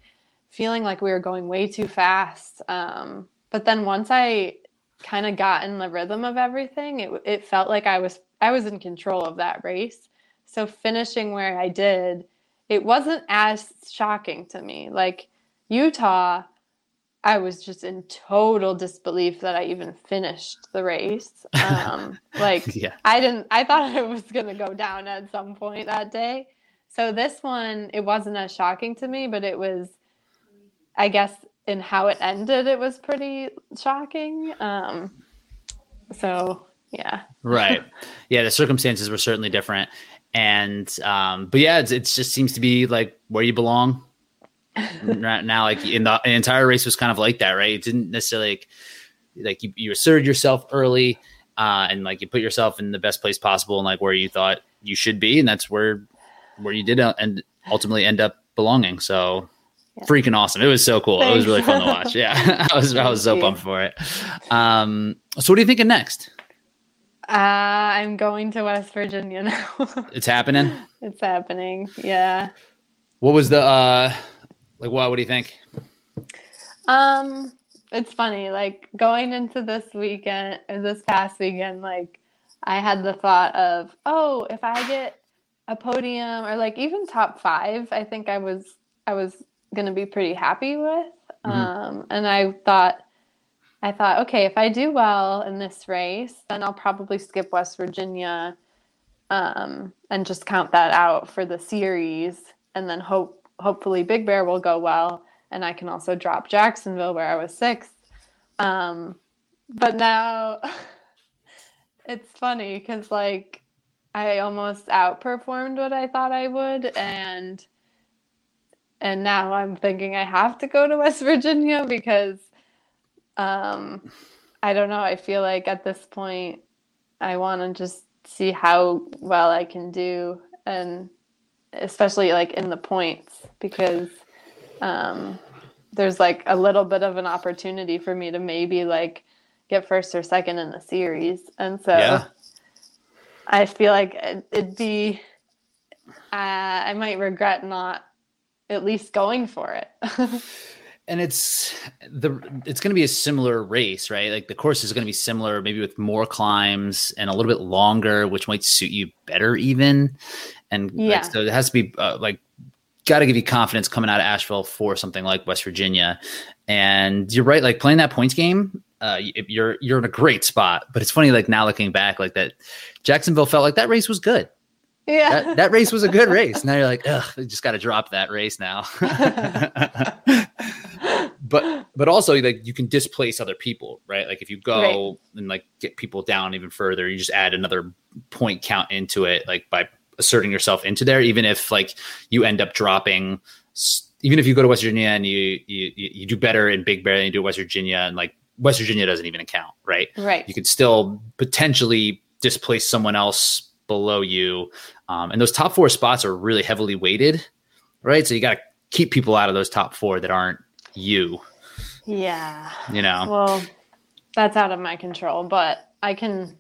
feeling like we were going way too fast. Um, but then once I kind of got in the rhythm of everything, it it felt like I was I was in control of that race. So finishing where I did, it wasn't as shocking to me. Like Utah, I was just in total disbelief that I even finished the race. Um, like yeah. I didn't, I thought it was going to go down at some point that day. So this one, it wasn't as shocking to me, but it was, I guess in how it ended, it was pretty shocking. Um, so yeah. Right. Yeah. The circumstances were certainly different. And, um, but yeah, it's, it just seems to be like where you belong. Right now, like in the, the entire race was kind of like that, right? It didn't necessarily like, like you, you asserted yourself early uh, and like you put yourself in the best place possible and like where you thought you should be. And that's where, where you did uh, and ultimately end up belonging. So yeah. Freaking awesome. It was so cool. Thanks. It was really fun to watch. Yeah. I was, I was so pumped for it. Um, so what are you thinking next? Uh, I'm going to West Virginia now. It's happening. It's happening. Yeah. What was the, uh, Like, what, what do you think? Um, it's funny, like going into this weekend or this past weekend, like I had the thought of, oh, if I get a podium or like even top five, I think I was, I was going to be pretty happy with. Mm-hmm. Um, and I thought, I thought, okay, if I do well in this race, then I'll probably skip West Virginia um, and just count that out for the series and then hope. Hopefully Big Bear will go well. And I can also drop Jacksonville where I was sixth. Um, but now it's funny because like I almost outperformed what I thought I would. And, and now I'm thinking I have to go to West Virginia because um, I don't know. I feel like at this point I want to just see how well I can do. And especially like in the points because um, there's like a little bit of an opportunity for me to maybe like get first or second in the series. And so yeah. I feel like it'd be, uh, I might regret not at least going for it. And it's the, it's going to be a similar race, right? Like the course is going to be similar, maybe with more climbs and a little bit longer, which might suit you better even. And yeah. Like, so it has to be uh, like, got to give you confidence coming out of Asheville for something like West Virginia. And you're right. Like playing that points game, uh, you're, you're in a great spot, but it's funny. Like now looking back like that, Jacksonville felt like that race was good. Yeah, that, that race was a good race. Now you're like, ugh, I just got to drop that race now. But but also like you can displace other people, right? Like if you go right. and like get people down even further, you just add another point count into it, like by asserting yourself into there. Even if like you end up dropping, even if you go to West Virginia and you you you do better in Big Bear than you do West Virginia, and like West Virginia doesn't even account, right? Right. You could still potentially displace someone else below you, um, and those top four spots are really heavily weighted, right? So you got to keep people out of those top four that aren't you. Yeah. You know, well, that's out of my control, but I can,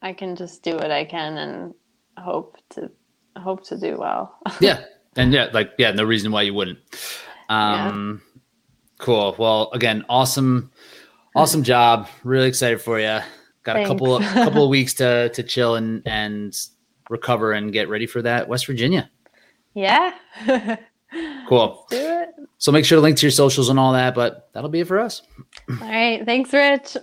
I can just do what I can and hope to hope to do well. Yeah. And yeah, like, yeah, no reason why you wouldn't. Um, yeah. Cool. Well, again, awesome, awesome job. Really excited for you. Got Thanks. a couple of, couple of weeks to, to chill and, and recover and get ready for that West Virginia. Yeah. Cool. Let's do it. So make sure to link to your socials and all that, but that'll be it for us. All right. Thanks, Rich.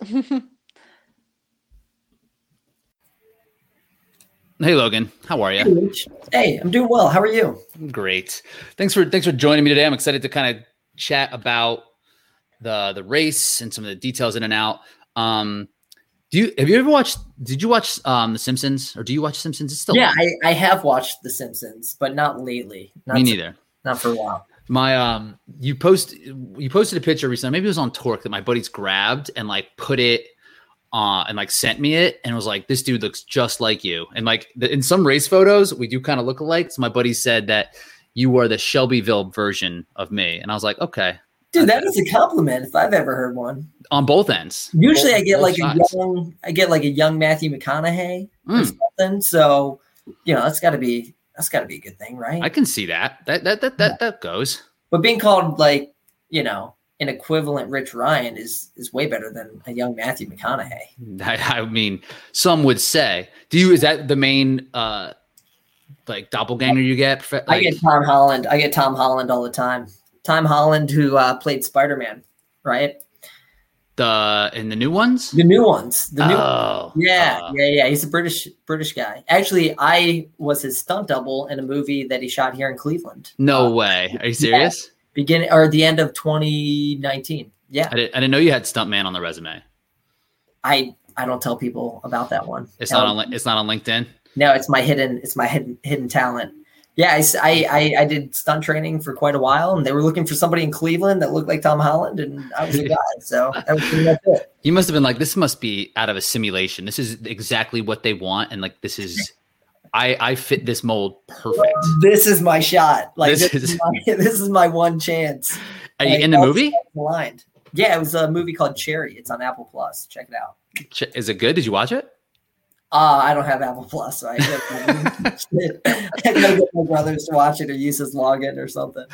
Hey, Logan. How are you? Hey, I'm doing well. How are you? Great. Thanks for thanks for joining me today. I'm excited to kind of chat about the the race and some of the details in and out. Um, do you have you ever watched? Did you watch um, The Simpsons, or do you watch Simpsons? It's still yeah, I, I have watched The Simpsons, but not lately. Not me neither. So, not for a while. My um, you post you posted a picture recently. Maybe it was on Torque that my buddies grabbed and like put it uh and like sent me it and was like, this dude looks just like you. And like the, in some race photos, we do kind of look alike. So my buddy said that you are the Shelbyville version of me, and I was like, okay, dude, that is a compliment if I've ever heard one. On both ends. Usually, both I get like sides. a young I get like a young Matthew McConaughey mm. or something. So you know, that's got to be that's got to be a good thing, right? I can see that. That that that that, yeah. that goes. But being called, like, you know, an equivalent Rich Ryan is is way better than a young Matthew McConaughey. I, I mean, some would say. Do you is that the main uh, like doppelganger you get? Like, I get Tom Holland. I get Tom Holland all the time. Tom Holland, who uh, played Spider-Man, right? The in the new ones, the new ones, the new oh, ones. yeah, uh, yeah, yeah. He's a British British guy. Actually, I was his stunt double in a movie that he shot here in Cleveland. No uh, way. Are you serious? Yeah. Beginning or the end of twenty nineteen. Yeah, I didn't, I didn't know you had stuntman on the resume. I I don't tell people about that one. It's um, not on. It's not on LinkedIn. No, it's my hidden. It's my hidden hidden talent. Yeah, I, I, I did stunt training for quite a while, and they were looking for somebody in Cleveland that looked like Tom Holland, and I was the guy. So that was pretty much it. You must have been like, this must be out of a simulation. This is exactly what they want, and like this is, I, I fit this mold perfect. This is my shot. Like this, this is, is my, this is my one chance. Are you like, in the movie? Blind. Yeah, it was a movie called Cherry. It's on Apple Plus. Check it out. Is it good? Did you watch it? Uh, I don't have Apple Plus, so I gotta get my brothers to watch it or use his login or something.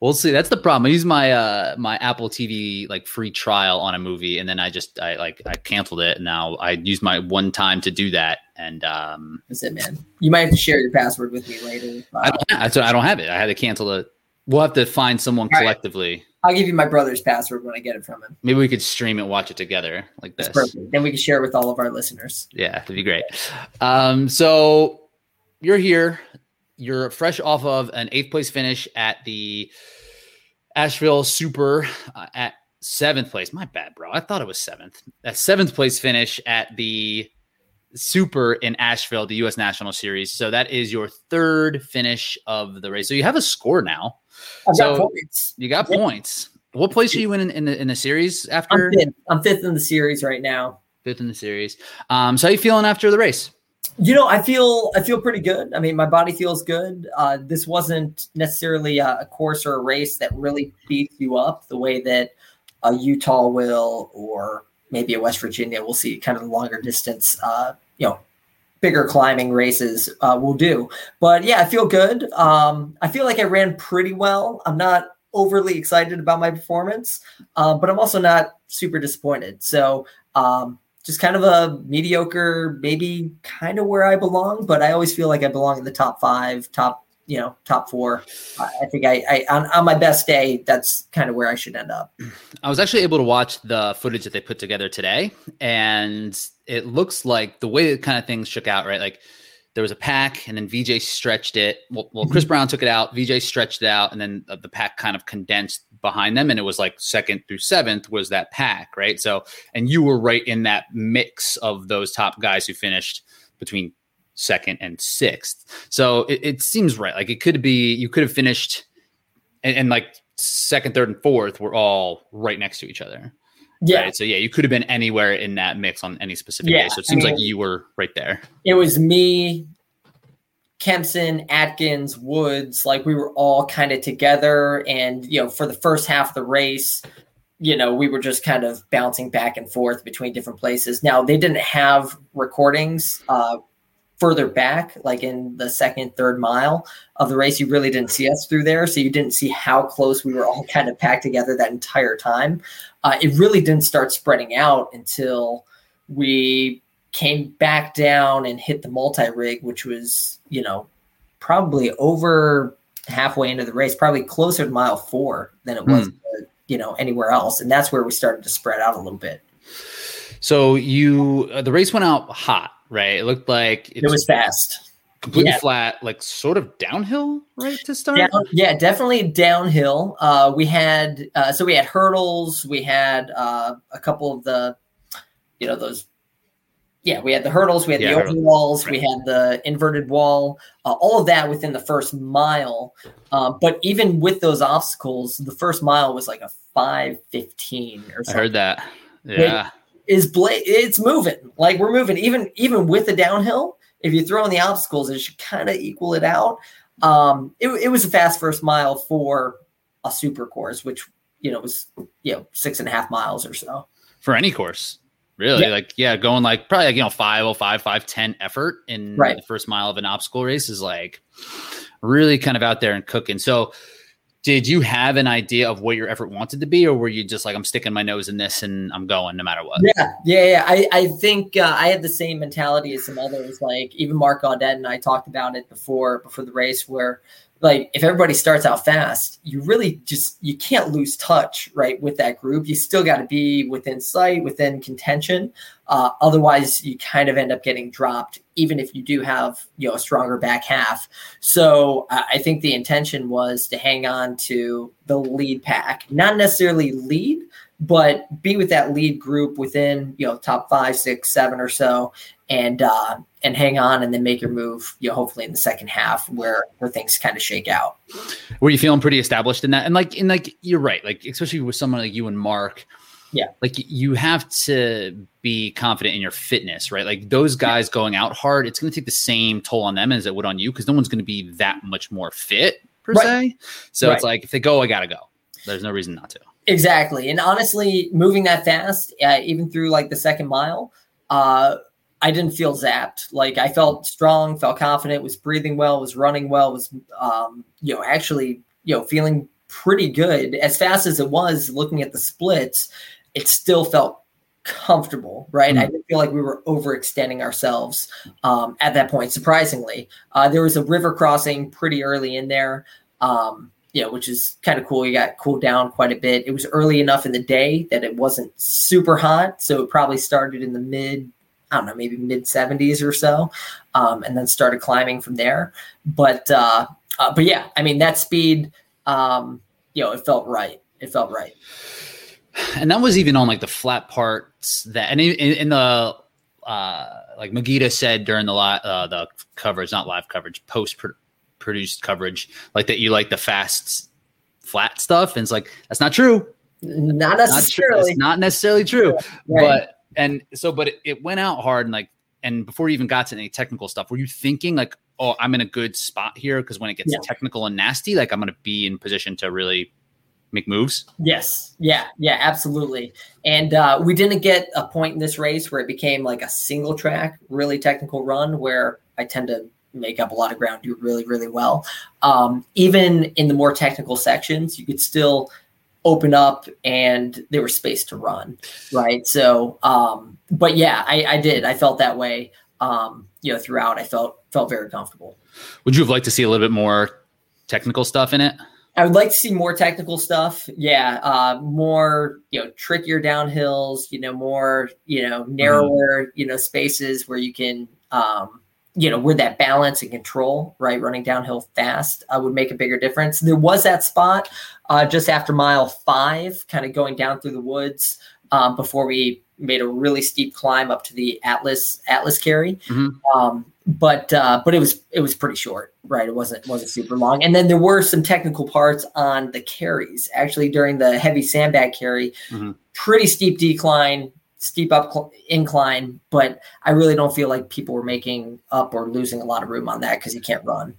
We'll see. That's the problem. I use my uh, my Apple T V like free trial on a movie, and then I just I like I canceled it. And now I use my one time to do that, and um, that's it, man. You might have to share your password with me later. Uh, I, don't have, so I don't have it. I had to cancel it. We'll have to find someone collectively. Right. I'll give you my brother's password when I get it from him. Maybe we could stream it, watch it together like this. That's perfect. Then we can share it with all of our listeners. Yeah, that'd be great. Um, so you're here. You're fresh off of an eighth place finish at the Asheville Super uh, at seventh place. My bad, bro. I thought it was seventh. That seventh place finish at the Super in Asheville, the U S National Series. So that is your third finish of the race. So you have a score now. I've so got points. You got yeah. points. What place are you in in the, in the series after? I'm fifth. I'm fifth in the series right now. Fifth in the series. Um, so how you feeling after the race? You know, I feel I feel pretty good. I mean, my body feels good. Uh, this wasn't necessarily a, a course or a race that really beats you up the way that a Utah will, or maybe a West Virginia. We'll see kind of longer distance. Uh, you know. bigger climbing races uh, will do. But yeah, I feel good. Um, I feel like I ran pretty well. I'm not overly excited about my performance, uh, but I'm also not super disappointed. So um, just kind of a mediocre, maybe kind of where I belong, but I always feel like I belong in the top five, top, you know, top four. I think I, I on, on my best day, that's kind of where I should end up. I was actually able to watch the footage that they put together today, and it looks like the way that kind of things shook out, right? Like there was a pack, and then V J stretched it. Well, well Chris Brown took it out. V J stretched it out, and then the pack kind of condensed behind them, and it was like second through seventh was that pack, right? So, and you were right in that mix of those top guys who finished between second and sixth. So it, it seems right. Like it could be, you could have finished and, and like second, third, and fourth were all right next to each other. Yeah. Right? So yeah, you could have been anywhere in that mix on any specific yeah, day. So it seems I mean, like you were right there. It was me, Kempson, Atkins, Woods, like we were all kind of together. And, you know, for the first half of the race, you know, we were just kind of bouncing back and forth between different places. Now they didn't have recordings, uh, further back, like in the second, third mile of the race, you really didn't see us through there. So you didn't see how close we were all kind of packed together that entire time. Uh, it really didn't start spreading out until we came back down and hit the multi-rig, which was, you know, probably over halfway into the race, probably closer to mile four than it was, mm. to, you know, anywhere else. And that's where we started to spread out a little bit. So you, uh, the race went out hot. Right. It looked like it, it was fast, completely yeah. flat, like sort of downhill, right, to start. Down, yeah, definitely downhill. Uh, we had uh, so we had hurdles. We had uh, a couple of the, you know, those. Yeah, we had the hurdles. We had yeah, the open walls. Right. We had the inverted wall, uh, all of that within the first mile. Uh, but even with those obstacles, the first mile was like a five fifteen or something. I heard that. Yeah. It, Is bla- it's moving, like we're moving. Even even with the downhill, if you throw in the obstacles, it should kind of equal it out. Um, it, it was a fast first mile for a super course, which you know was you know six and a half miles or so for any course, Really? Yeah. Like, yeah, going like probably like, you know, five oh five, five ten effort in right. the first mile of an obstacle race is like really kind of out there and cooking. So did you have an idea of what your effort wanted to be, or were you just like, I'm sticking my nose in this and I'm going no matter what? Yeah. Yeah. yeah. I, I think uh, I had the same mentality as some others. Like even Mark Audette and I talked about it before, before the race, where like if everybody starts out fast, you really just, you can't lose touch, right, with that group. You still got to be within sight, within contention. Uh, otherwise, you kind of end up getting dropped, even if you do have, you know, a stronger back half. So uh, I think the intention was to hang on to the lead pack, not necessarily lead, but be with that lead group within, you know, top five, six, seven or so, and uh, and hang on, and then make your move, you know, hopefully in the second half where where things kind of shake out. Were you feeling pretty established in that? And like, and like, you're right. Like, especially with someone like you and Mark, yeah, like you have to be confident in your fitness, right? Like those guys yeah. going out hard, it's going to take the same toll on them as it would on you, because no one's going to be that much more fit per right. se. So right. it's like, if they go, I got to go. There's no reason not to. Exactly. And honestly, moving that fast, uh, even through like the second mile, uh, I didn't feel zapped. Like I felt strong, felt confident, was breathing well, was running well, was, um, you know, actually, you know, feeling pretty good. As fast as it was, looking at the splits, it still felt comfortable, right? Mm-hmm. I didn't feel like we were overextending ourselves um, at that point, surprisingly. Uh, there was a river crossing pretty early in there. Um, Yeah, which is kind of cool. You got cooled down quite a bit. It was early enough in the day that it wasn't super hot. So it probably started in the mid, I don't know, maybe mid seventies or so, um, and then started climbing from there. But uh, uh, but yeah, I mean, that speed, um, you know, it felt right. It felt right. And that was even on like the flat parts that, and in, in the, uh, like Magida said during the, li- uh, the coverage, not live coverage, post production. Produced coverage, like that you like the fast flat stuff, and it's like that's not true. Not necessarily. It's not necessarily true. Right. But and so but it, it went out hard, and like and before you even got to any technical stuff, were you thinking like, oh, I'm in a good spot here, because when it gets yeah. technical and nasty, like I'm gonna be in position to really make moves? Yes. Yeah. Yeah, absolutely. And uh, we didn't get a point in this race where it became like a single track, really technical run where I tend to make up a lot of ground, do really, really well. Um, even in the more technical sections, you could still open up and there was space to run. Right. So, um, but yeah, I, I did, I felt that way. Um, you know, throughout I felt, felt very comfortable. Would you have liked to see a little bit more technical stuff in it? I would like to see more technical stuff. Yeah. Uh, more, you know, trickier downhills, you know, more, you know, narrower, mm-hmm. you know, spaces where you can, um, you know, with that balance and control, right? Running downhill fast uh, would make a bigger difference. There was that spot uh, just after mile five, kind of going down through the woods um, before we made a really steep climb up to the Atlas Atlas carry. Mm-hmm. Um, but uh, but it was it was pretty short, right? It wasn't it wasn't super long. And then there were some technical parts on the carries. Actually, during the heavy sandbag carry, mm-hmm. pretty steep decline. Steep up cl- incline, but I really don't feel like people were making up or losing a lot of room on that because you can't run.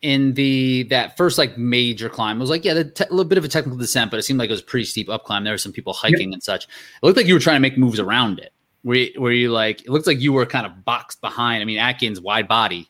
In the that first like major climb, it was like yeah, a te- little bit of a technical descent, but it seemed like it was a pretty steep up climb. There were some people hiking yep. and such. It looked like you were trying to make moves around it. Were you, were you like it looked like you were kind of boxed behind? I mean, Atkins wide body.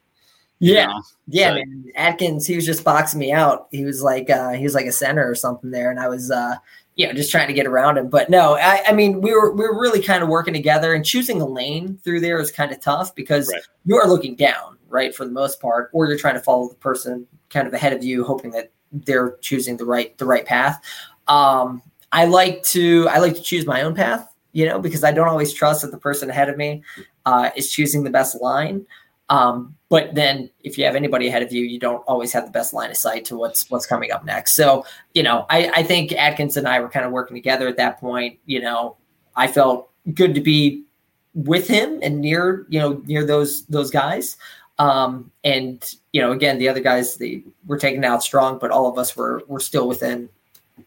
Yeah, you know? yeah, so, man. Atkins, he was just boxing me out. He was like uh, he was like a center or something there, and I was. Uh, you know, just trying to get around him. But no, I, I mean, we were, we were really kind of working together, and choosing a lane through there is kind of tough because right. you are looking down, right. For the most part, or you're trying to follow the person kind of ahead of you, hoping that they're choosing the right, the right path. Um, I like to, I like to choose my own path, you know, because I don't always trust that the person ahead of me uh, is choosing the best line. Um, but then if you have anybody ahead of you, you don't always have the best line of sight to what's, what's coming up next. So, you know, I, I think Atkins and I were kind of working together at that point. You know, I felt good to be with him and near, you know, near those, those guys. Um, and, you know, again, the other guys, they were taken out strong, but all of us were, were still within,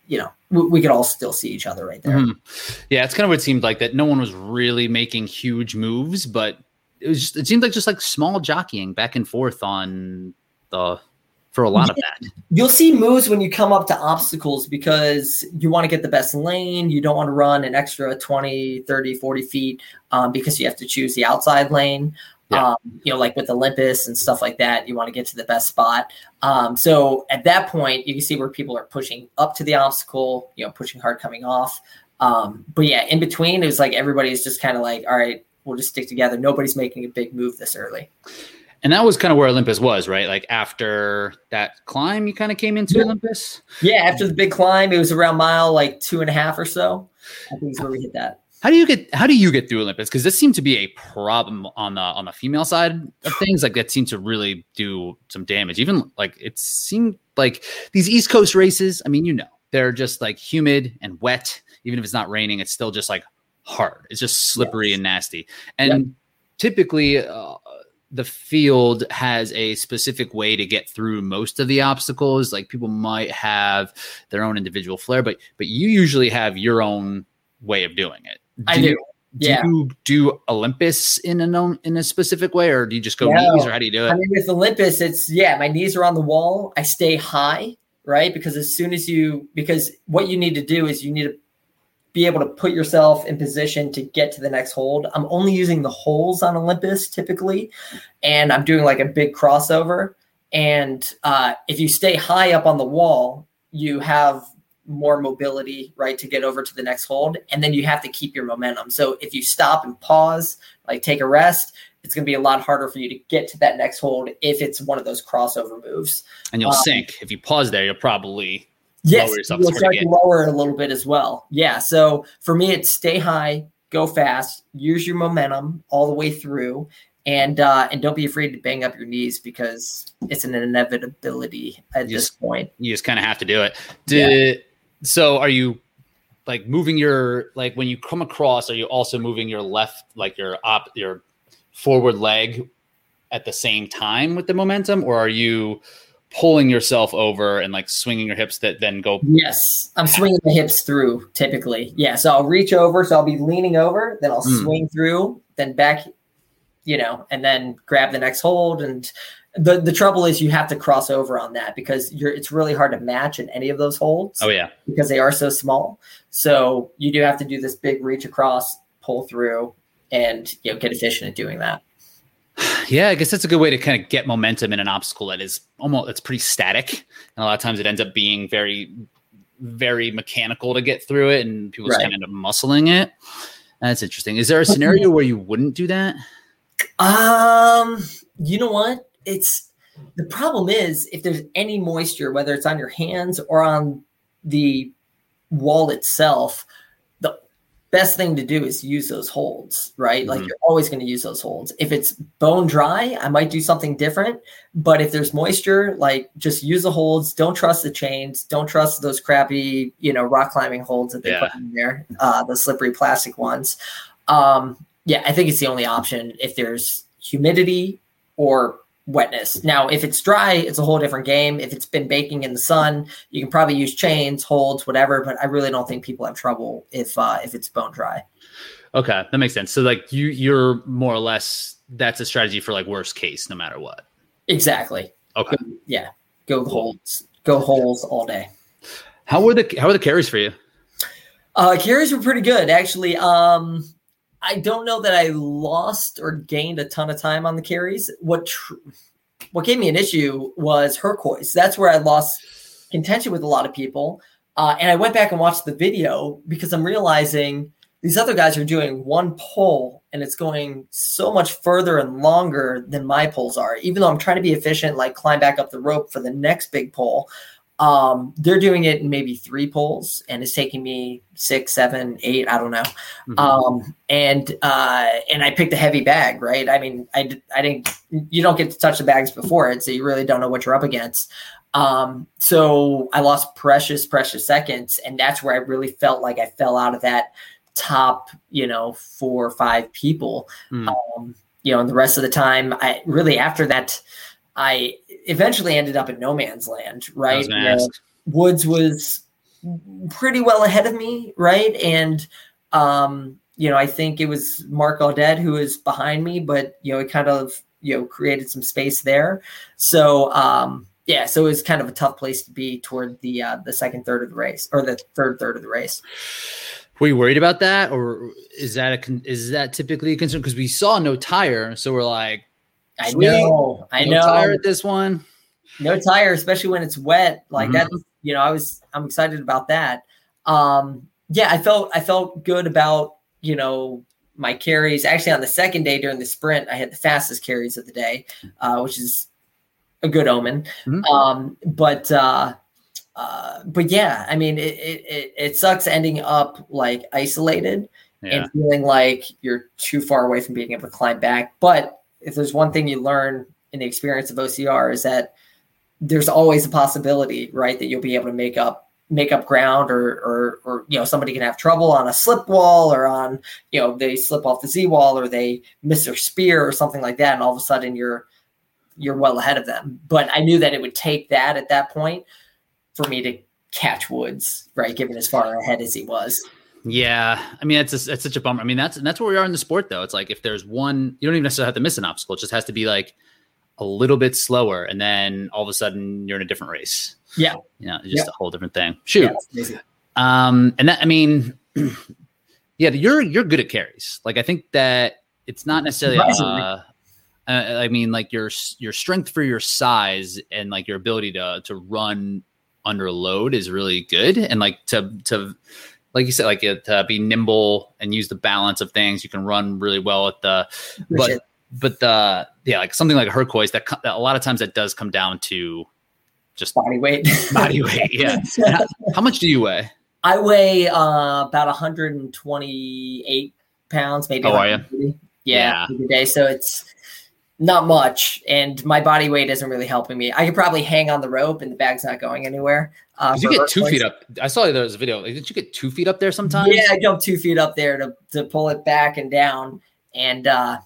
you know, we, we could all still see each other right there. Mm-hmm. Yeah. It's kind of what it seemed like, that no one was really making huge moves, but it was just, it seemed like just like small jockeying back and forth on the for a lot of that. You'll see moves when you come up to obstacles because you want to get the best lane. You don't want to run an extra twenty, thirty, forty feet um, because you have to choose the outside lane. Yeah. Um, you know, like with Olympus and stuff like that, you want to get to the best spot. Um, so at that point, you can see where people are pushing up to the obstacle, you know, pushing hard coming off. Um, but yeah, in between, it was like everybody's just kind of like, all right, we'll just stick together. Nobody's making a big move this early. And that was kind of where Olympus was, right? Like after that climb, you kind of came into yeah. Olympus. Yeah, after the big climb, it was around mile like two and a half or so. I think is where we hit that. How do you get how do you get through Olympus? Because this seemed to be a problem on the on the female side of things. Like that seemed to really do some damage. Even like it seemed like these East Coast races, I mean, you know, they're just like humid and wet. Even if it's not raining, it's still just like hard. It's just slippery yes. and nasty. And yep. typically uh, the field has a specific way to get through most of the obstacles. Like people might have their own individual flair, but but you usually have your own way of doing it. Do I do. You, yeah. Do you do Olympus in a known, in a specific way, or do you just go no. knees, or how do you do it? I mean, with Olympus, it's yeah, my knees are on the wall. I stay high, right? Because as soon as you, because what you need to do is you need to be able to put yourself in position to get to the next hold. I'm only using the holes on Olympus typically, and I'm doing like a big crossover. And uh, if you stay high up on the wall, you have more mobility, right, to get over to the next hold. And then you have to keep your momentum. So if you stop and pause, like take a rest, it's going to be a lot harder for you to get to that next hold if it's one of those crossover moves. And you'll um, sink. If you pause there, you'll probably... Yes, you'll start to lower it a little bit as well. Yeah, so for me, it's stay high, go fast, use your momentum all the way through, and uh, and don't be afraid to bang up your knees because it's an inevitability at this point. You just kind of have to do it. Did, yeah. So are you like moving your, like when you come across, are you also moving your left, like your op, your forward leg at the same time with the momentum, or are you pulling yourself over and like swinging your hips that then go? Yes. I'm swinging the hips through typically. Yeah. So I'll reach over. So I'll be leaning over, then I'll mm. swing through, then back, you know, and then grab the next hold. And the, the trouble is you have to cross over on that because you're, it's really hard to match in any of those holds. Oh yeah. Because they are so small. So you do have to do this big reach across, pull through, and you know, get efficient at doing that. Yeah, I guess that's a good way to kind of get momentum in an obstacle that is almost, it's pretty static. And a lot of times it ends up being very, very mechanical to get through it. And people right. just kind of end up muscling it. That's interesting. Is there a scenario where you wouldn't do that? Um, you know what? It's the problem is if there's any moisture, whether it's on your hands or on the wall itself, best thing to do is use those holds, right? Mm-hmm. Like you're always going to use those holds. If it's bone dry, I might do something different. But if there's moisture, like just use the holds. Don't trust the chains. Don't trust those crappy, you know, rock climbing holds that they yeah. put in there, uh, the slippery plastic ones. Um, yeah, I think it's the only option if there's humidity or wetness. Now, if it's dry, it's a whole different game. If it's been baking in the sun, you can probably use chains, holds, whatever, but I really don't think people have trouble if uh if it's bone dry. Okay, that makes sense. So like you you're more or less, that's a strategy for like worst case no matter what. Exactly. Okay. Go, yeah. Go cool. holds. Go holes all day. How were the how were the carries for you? Uh carries were pretty good actually. Um I don't know that I lost or gained a ton of time on the carries. What tr- what gave me an issue was Hercois. That's where I lost contention with a lot of people. Uh, and I went back and watched the video because I'm realizing these other guys are doing one pull and it's going so much further and longer than my pulls are. Even though I'm trying to be efficient, like climb back up the rope for the next big pull, um, they're doing it in maybe three pulls and it's taking me six, seven, eight, I don't know. Mm-hmm. Um, and, uh, and I picked a heavy bag, right? I mean, I, I didn't, you don't get to touch the bags before it. So you really don't know what you're up against. Um, so I lost precious, precious seconds. And that's where I really felt like I fell out of that top, you know, four or five people, mm. um, you know, and the rest of the time I really, after that, I eventually ended up in no man's land, right? Was Woods was pretty well ahead of me, right? And, um, you know, I think it was Mark Audette who was behind me, but, you know, it kind of, you know, created some space there. So, um, yeah, so it was kind of a tough place to be toward the uh, the second third of the race, or the third third of the race. Were you worried about that, or is that a, is that typically a concern? Because we saw no tire, so we're like, I know, I know, no tire at this one, no tire, especially when it's wet. Like mm-hmm. that, you know, I was I'm excited about that. Um, yeah, I felt I felt good about you know my carries. Actually, on the second day during the sprint, I had the fastest carries of the day, uh, which is a good omen. Mm-hmm. Um, but. Uh, Uh, but yeah, I mean, it, it, it sucks ending up like isolated yeah. and feeling like you're too far away from being able to climb back. But if there's one thing you learn in the experience of O C R is that there's always a possibility, right, that you'll be able to make up, make up ground or, or, or, you know, somebody can have trouble on a slip wall or on, you know, they slip off the Z-Wall or they miss their spear or something like that. And all of a sudden you're, you're well ahead of them. But I knew that it would take that at that point for me to catch Woods, right, given as far ahead as he was. Yeah. I mean, that's, a, that's such a bummer. I mean, that's, that's where we are in the sport though. It's like, if there's one, you don't even necessarily have to miss an obstacle. It just has to be like a little bit slower. And then all of a sudden you're in a different race. Yeah. You know, it's just yeah. a whole different thing. Shoot. Yeah, um, and that, I mean, yeah, you're, you're good at carries. Like, I think that it's not necessarily, uh, I mean, like your, your strength for your size and like your ability to, to run under load is really good. And like to, to, like you said, like uh, to be nimble and use the balance of things. You can run really well at the, but, sure. but the, yeah, like something like a Hercois that, that a lot of times that does come down to just body weight, body weight. Yeah. How, how much do you weigh? I weigh uh, about one hundred twenty-eight pounds, maybe. Oh, are you? Yeah. Today. Yeah. So it's not much, and my body weight isn't really helping me. I could probably hang on the rope, and the bag's not going anywhere. Uh, Did you get two place. feet up? I saw there was a video. Like, did you get two feet up there sometimes? Yeah, I jumped two feet up there to to pull it back and down. And uh,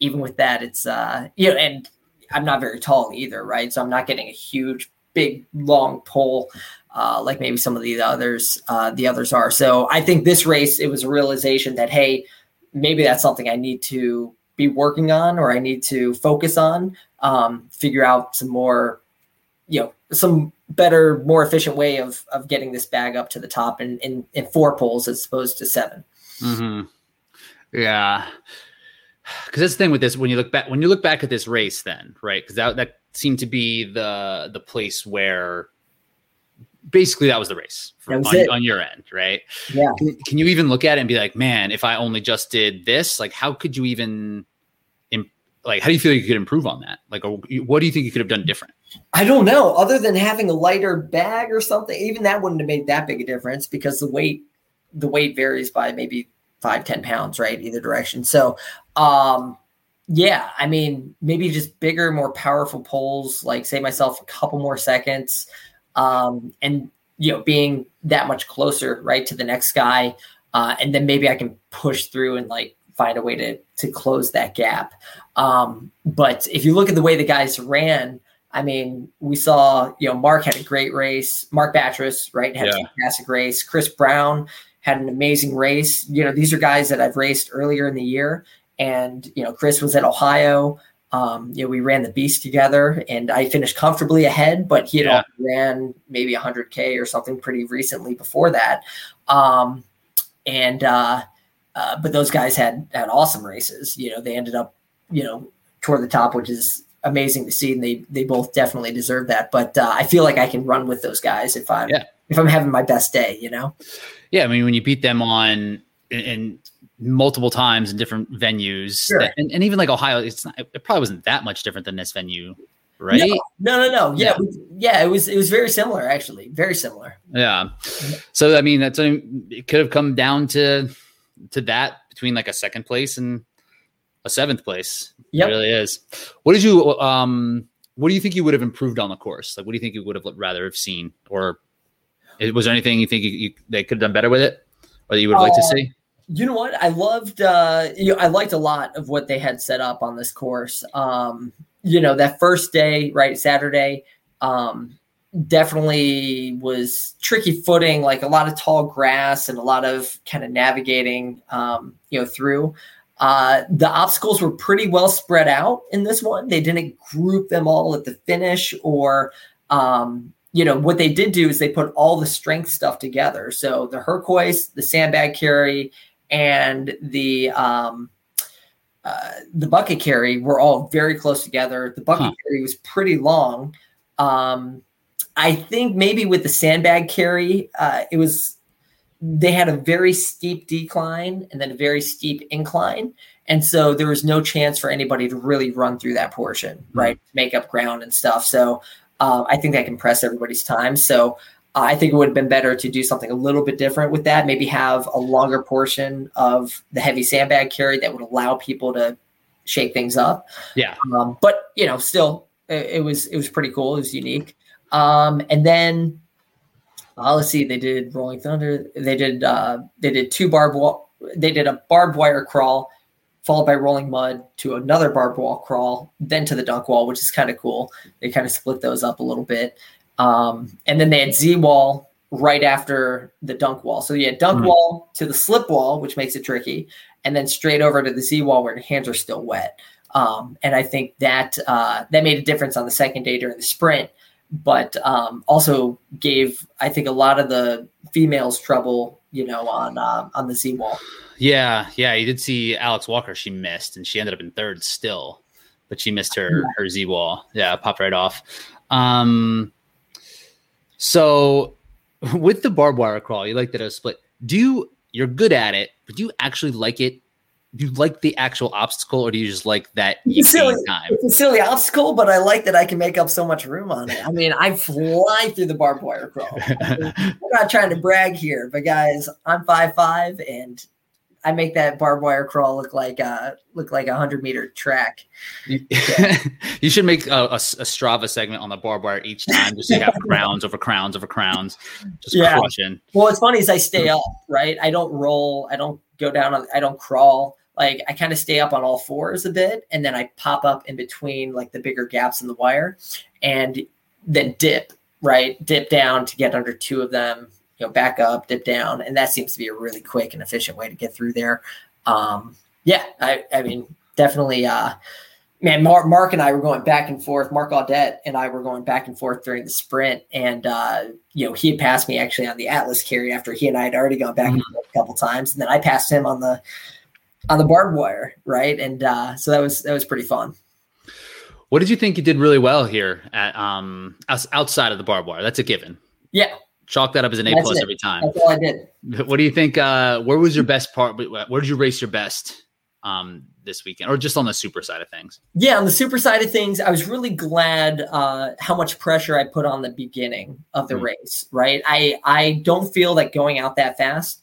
even with that, it's uh, you know, and I'm not very tall either, right? So I'm not getting a huge, big, long pull uh, like maybe some of the others uh, the others are. So I think this race, it was a realization that hey, maybe that's something I need to be working on, or I need to focus on, um, figure out some more, you know, some better, more efficient way of, of getting this bag up to the top in, in, in four pulls as opposed to seven. Mm-hmm. Yeah. Cause that's the thing with this, when you look back, when you look back at this race then, right. Cause that, that seemed to be the, the place where basically that was the race for, that was on, on your end. Right. Yeah. Can, can you even look at it and be like, man, if I only just did this, like, how could you even imp- like, how do you feel you could improve on that? Like, or, what do you think you could have done different? I don't know. Other than having a lighter bag or something, even that wouldn't have made that big a difference because the weight, the weight varies by maybe five, ten pounds, right? Either direction. So, um, yeah, I mean, maybe just bigger, more powerful pulls, like save myself a couple more seconds, Um, and, you know, being that much closer, right, to the next guy. Uh, and then maybe I can push through and like find a way to, to close that gap. Um, but if you look at the way the guys ran, I mean, we saw, you know, Mark had a great race. Mark Battress, right, had yeah. a fantastic race. Chris Brown had an amazing race. You know, these are guys that I've raced earlier in the year. And, you know, Chris was at Ohio. Um, you know, we ran the beast together and I finished comfortably ahead, but he had yeah. ran maybe a hundred K or something pretty recently before that. Um, and, uh, uh, but those guys had, had awesome races. You know, they ended up, you know, toward the top, which is amazing to see. And they, they both definitely deserve that. But, uh, I feel like I can run with those guys if I'm, yeah. if I'm having my best day, you know? Yeah. I mean, when you beat them on and multiple times in different venues sure. and, and even like Ohio, it's not, it probably wasn't that much different than this venue, right? No, no, no. no. Yeah. Yeah. It was, yeah. It was, it was very similar actually. Very similar. Yeah. So, I mean, that's, it could have come down to, to that between like a second place and a seventh place. Yep. It really is. What did you, um, what do you think you would have improved on the course? Like, what do you think you would have rather have seen, or was there anything you think you, you, they could have done better with it or that you would have liked uh, to see? You know what? I loved, uh, you know, I liked a lot of what they had set up on this course. Um, you know, that first day, right, Saturday, um, definitely was tricky footing, like a lot of tall grass and a lot of kind of navigating, um, you know, through. Uh, the obstacles were pretty well spread out in this one. They didn't group them all at the finish or, Um, you know, what they did do is they put all the strength stuff together. So the Hercois, the sandbag carry, and the um, uh, the bucket carry were all very close together. The bucket huh. carry was pretty long. Um, I think maybe with the sandbag carry, uh, it was they had a very steep decline and then a very steep incline. And so there was no chance for anybody to really run through that portion, right? Mm-hmm. Make up ground and stuff. So uh, I think that can press everybody's time. So uh, I think it would have been better to do something a little bit different with that. Maybe have a longer portion of the heavy sandbag carry that would allow people to shake things up. Yeah. Um, but, you know, still it, it was, it was pretty cool. It was unique. Um, and then uh, let's see, they did Rolling Thunder. They did, uh, they did two barbed wall. They did a barbed wire crawl, followed by rolling mud to another barbed wall crawl, then to the dunk wall, which is kind of cool. They kind of split those up a little bit. Um, and then they had Z-Wall right after the dunk wall. So you had dunk mm-hmm. wall to the slip wall, which makes it tricky, and then straight over to the Z-Wall where your hands are still wet. Um, and I think that uh, that made a difference on the second day during the sprint, but um, also gave, I think, a lot of the females trouble, you know, on uh, on the Z-Wall. Yeah, yeah, you did see Alex Walker. She missed, and she ended up in third still, but she missed her yeah. her Z-Wall. Yeah, popped right off. Um, so with the barbed wire crawl, you like that it was split. Do you? You're good at it, but do you actually like it? Do you like the actual obstacle, or do you just like that? It's, silly, time? It's a silly obstacle, but I like that I can make up so much room on it. I mean, I fly through the barbed wire crawl. I mean, we're not trying to brag here, but guys, I'm five five, and I make that barbed wire crawl look like a look like a hundred meter track. Yeah. You should make a, a, a Strava segment on the barbed wire each time, just so you have crowns over crowns over crowns, just yeah. crushing. Well, what's funny is I stay up, right? I don't roll, I don't go down, on, I don't crawl. Like I kind of stay up on all fours a bit, and then I pop up in between like the bigger gaps in the wire, and then dip, right? Dip down to get under two of them. You know, back up, dip down, and that seems to be a really quick and efficient way to get through there. Um, yeah, I, I mean, definitely, uh, man, Mark, Mark and I were going back and forth. Mark Audette and I were going back and forth during the sprint, and, uh, you know, he had passed me actually on the Atlas carry after he and I had already gone back mm-hmm. and forth a couple times, and then I passed him on the on the barbed wire, right? And uh, so that was that was pretty fun. What did you think you did really well here at um, outside of the barbed wire? That's a given. Yeah. Chalk that up as an A That's plus it. Every time. That's all I did. What do you think? Uh, where was your best part? Where did you race your best um, this weekend, or just on the super side of things? Yeah, on the super side of things, I was really glad uh, how much pressure I put on the beginning of the mm. race. Right, I I don't feel that going out that fast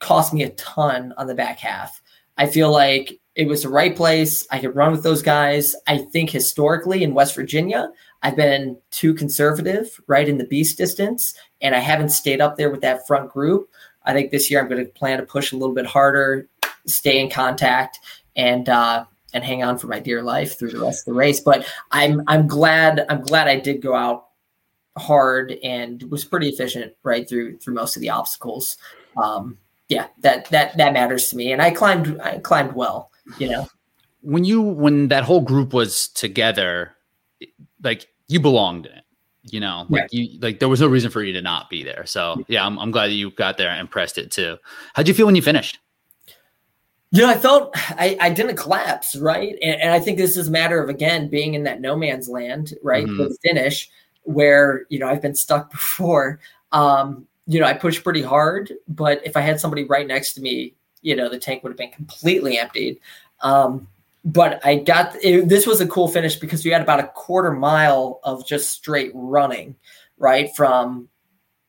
cost me a ton on the back half. I feel like it was the right place. I could run with those guys. I think historically in West Virginia, I've been too conservative, right, in the beast distance, and I haven't stayed up there with that front group. I think this year I'm going to plan to push a little bit harder, stay in contact, and uh, and hang on for my dear life through the rest of the race. But I'm I'm glad I'm glad I did go out hard and was pretty efficient right through through most of the obstacles. Um, yeah, that that that matters to me, and I climbed I climbed well, you know. When you when that whole group was together, like you belonged in it, you know, like yeah. you, like there was no reason for you to not be there. So yeah, I'm, I'm glad that you got there and pressed it too. How'd you feel when you finished? You know, I felt I, I didn't collapse. Right. And, and I think this is a matter of, again, being in that no man's land, right. Mm-hmm. For the finish where, you know, I've been stuck before, um, you know, I pushed pretty hard, but if I had somebody right next to me, you know, the tank would have been completely emptied. Um, But I got it, this was a cool finish because we had about a quarter mile of just straight running, right? From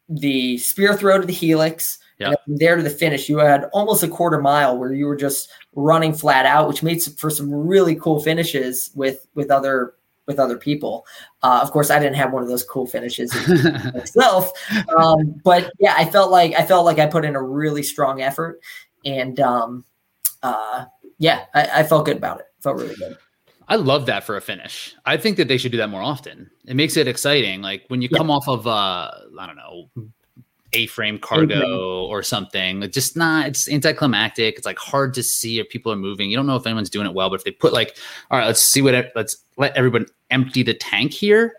the spear throw to the helix, yeah. and from there to the finish. You had almost a quarter mile where you were just running flat out, which made for some really cool finishes with with other with other people. Uh, of course, I didn't have one of those cool finishes myself, um, but yeah, I felt like I felt like I put in a really strong effort, and um, uh, yeah, I, I felt good about it. Felt really good. I love that for a finish. I think that they should do that more often. It makes it exciting. Like when you yeah. come off of, uh, I don't know, A-Frame Cargo A-frame. or something, it's just not, it's anticlimactic. It's like hard to see if people are moving. You don't know if anyone's doing it well, but if they put like, all right, let's see what, let's let everyone empty the tank here.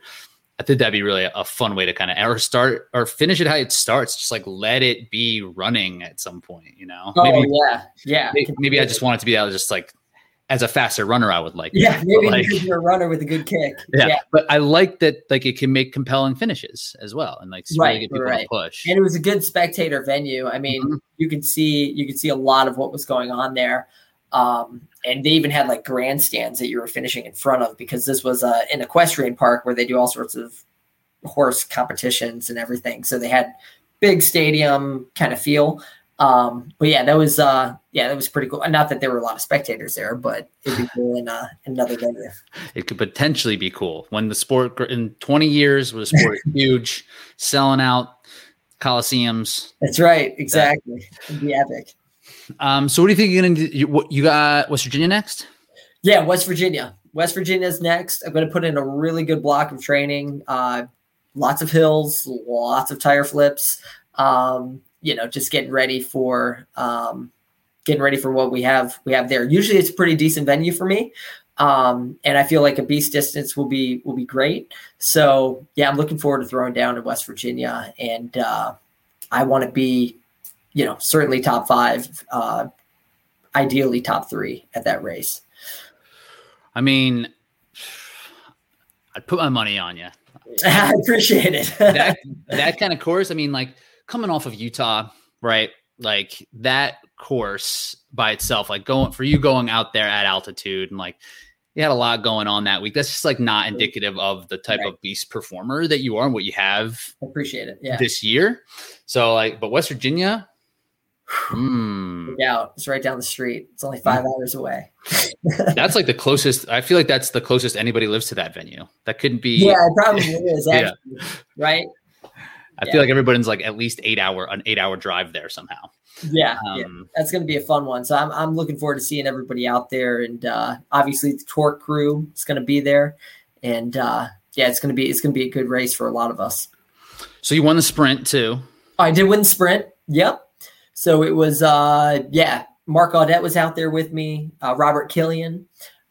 I think that'd be really a fun way to kind of or start or finish it how it starts. Just like let it be running at some point, you know? Oh, maybe, yeah. Yeah. Maybe, maybe I just want it to be that just like as a faster runner, I would like. Yeah. That. Maybe like, you're a runner with a good kick. Yeah, yeah. But I like that. Like it can make compelling finishes as well. And like, right, really get people right. to push. And it was a good spectator venue. I mean, mm-hmm. you could see, you could see a lot of what was going on there. Um, and they even had like grandstands that you were finishing in front of, because this was uh, an equestrian park where they do all sorts of horse competitions and everything. So they had big stadium kind of feel. Um, but yeah, that was, uh, yeah, that was pretty cool. Not that there were a lot of spectators there, but it'd be cool in uh, another venue. It could potentially be cool when the sport in twenty years was a sport huge, selling out coliseums. That's right. Exactly. It'd be epic. Um, so what do you think you're going to do? You, what, you got West Virginia next? Yeah, West Virginia. West Virginia is next. I'm going to put in a really good block of training. Uh, lots of hills, lots of tire flips. Um, you know, just getting ready for um, getting ready for what we have we have there. Usually it's a pretty decent venue for me. Um, and I feel like a beast distance will be will be great. So, yeah, I'm looking forward to throwing down in West Virginia, and uh, I want to be you know, certainly top five, uh, ideally top three at that race. I mean, I'd put my money on you. I appreciate it. that, that kind of course. I mean, like coming off of Utah, right? Like that course by itself, like going for you going out there at altitude and like, you had a lot going on that week. That's just like not indicative of the type right. of beast performer that you are and what you have. Appreciate it. Yeah. This year. So like, but West Virginia, mm. yeah, it's right down the street. It's only five mm. hours away. That's like the closest. I feel like that's the closest anybody lives to that venue. That couldn't be. Yeah, it probably is. Actually, yeah. Right. I yeah. feel like everybody's like at least eight hour, an eight hour drive there somehow. Yeah, um, yeah, that's going to be a fun one. So I'm I'm looking forward to seeing everybody out there, and uh, obviously the Torque crew is going to be there, and uh, yeah, it's going to be it's going to be a good race for a lot of us. So you won the sprint too. I did win the sprint. Yep. So it was uh, yeah, Mark Audette was out there with me. Uh, Robert Killian,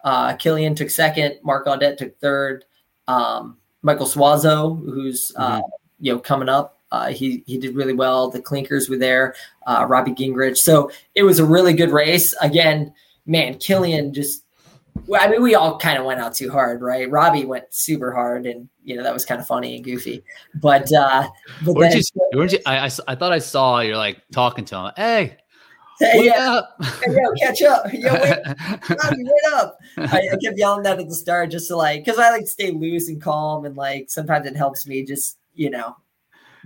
uh, Killian took second. Mark Audette took third. Um, Michael Suazo, who's uh, mm-hmm. you know coming up. Uh, he he did really well. The Clinkers were there, uh, Robbie Gingrich. So it was a really good race. Again, man, Killian just – I mean, we all kind of went out too hard, right? Robbie went super hard, and, you know, that was kind of funny and goofy. But, uh, but weren't then, you, weren't you, I, I, I thought I saw you're, like, talking to him. Hey, hey yeah. up? Hey, yo, catch up. Yo, wait, Robbie, wait up. I, I kept yelling that at the start just to, like – because I like to stay loose and calm, and, like, sometimes it helps me just, you know –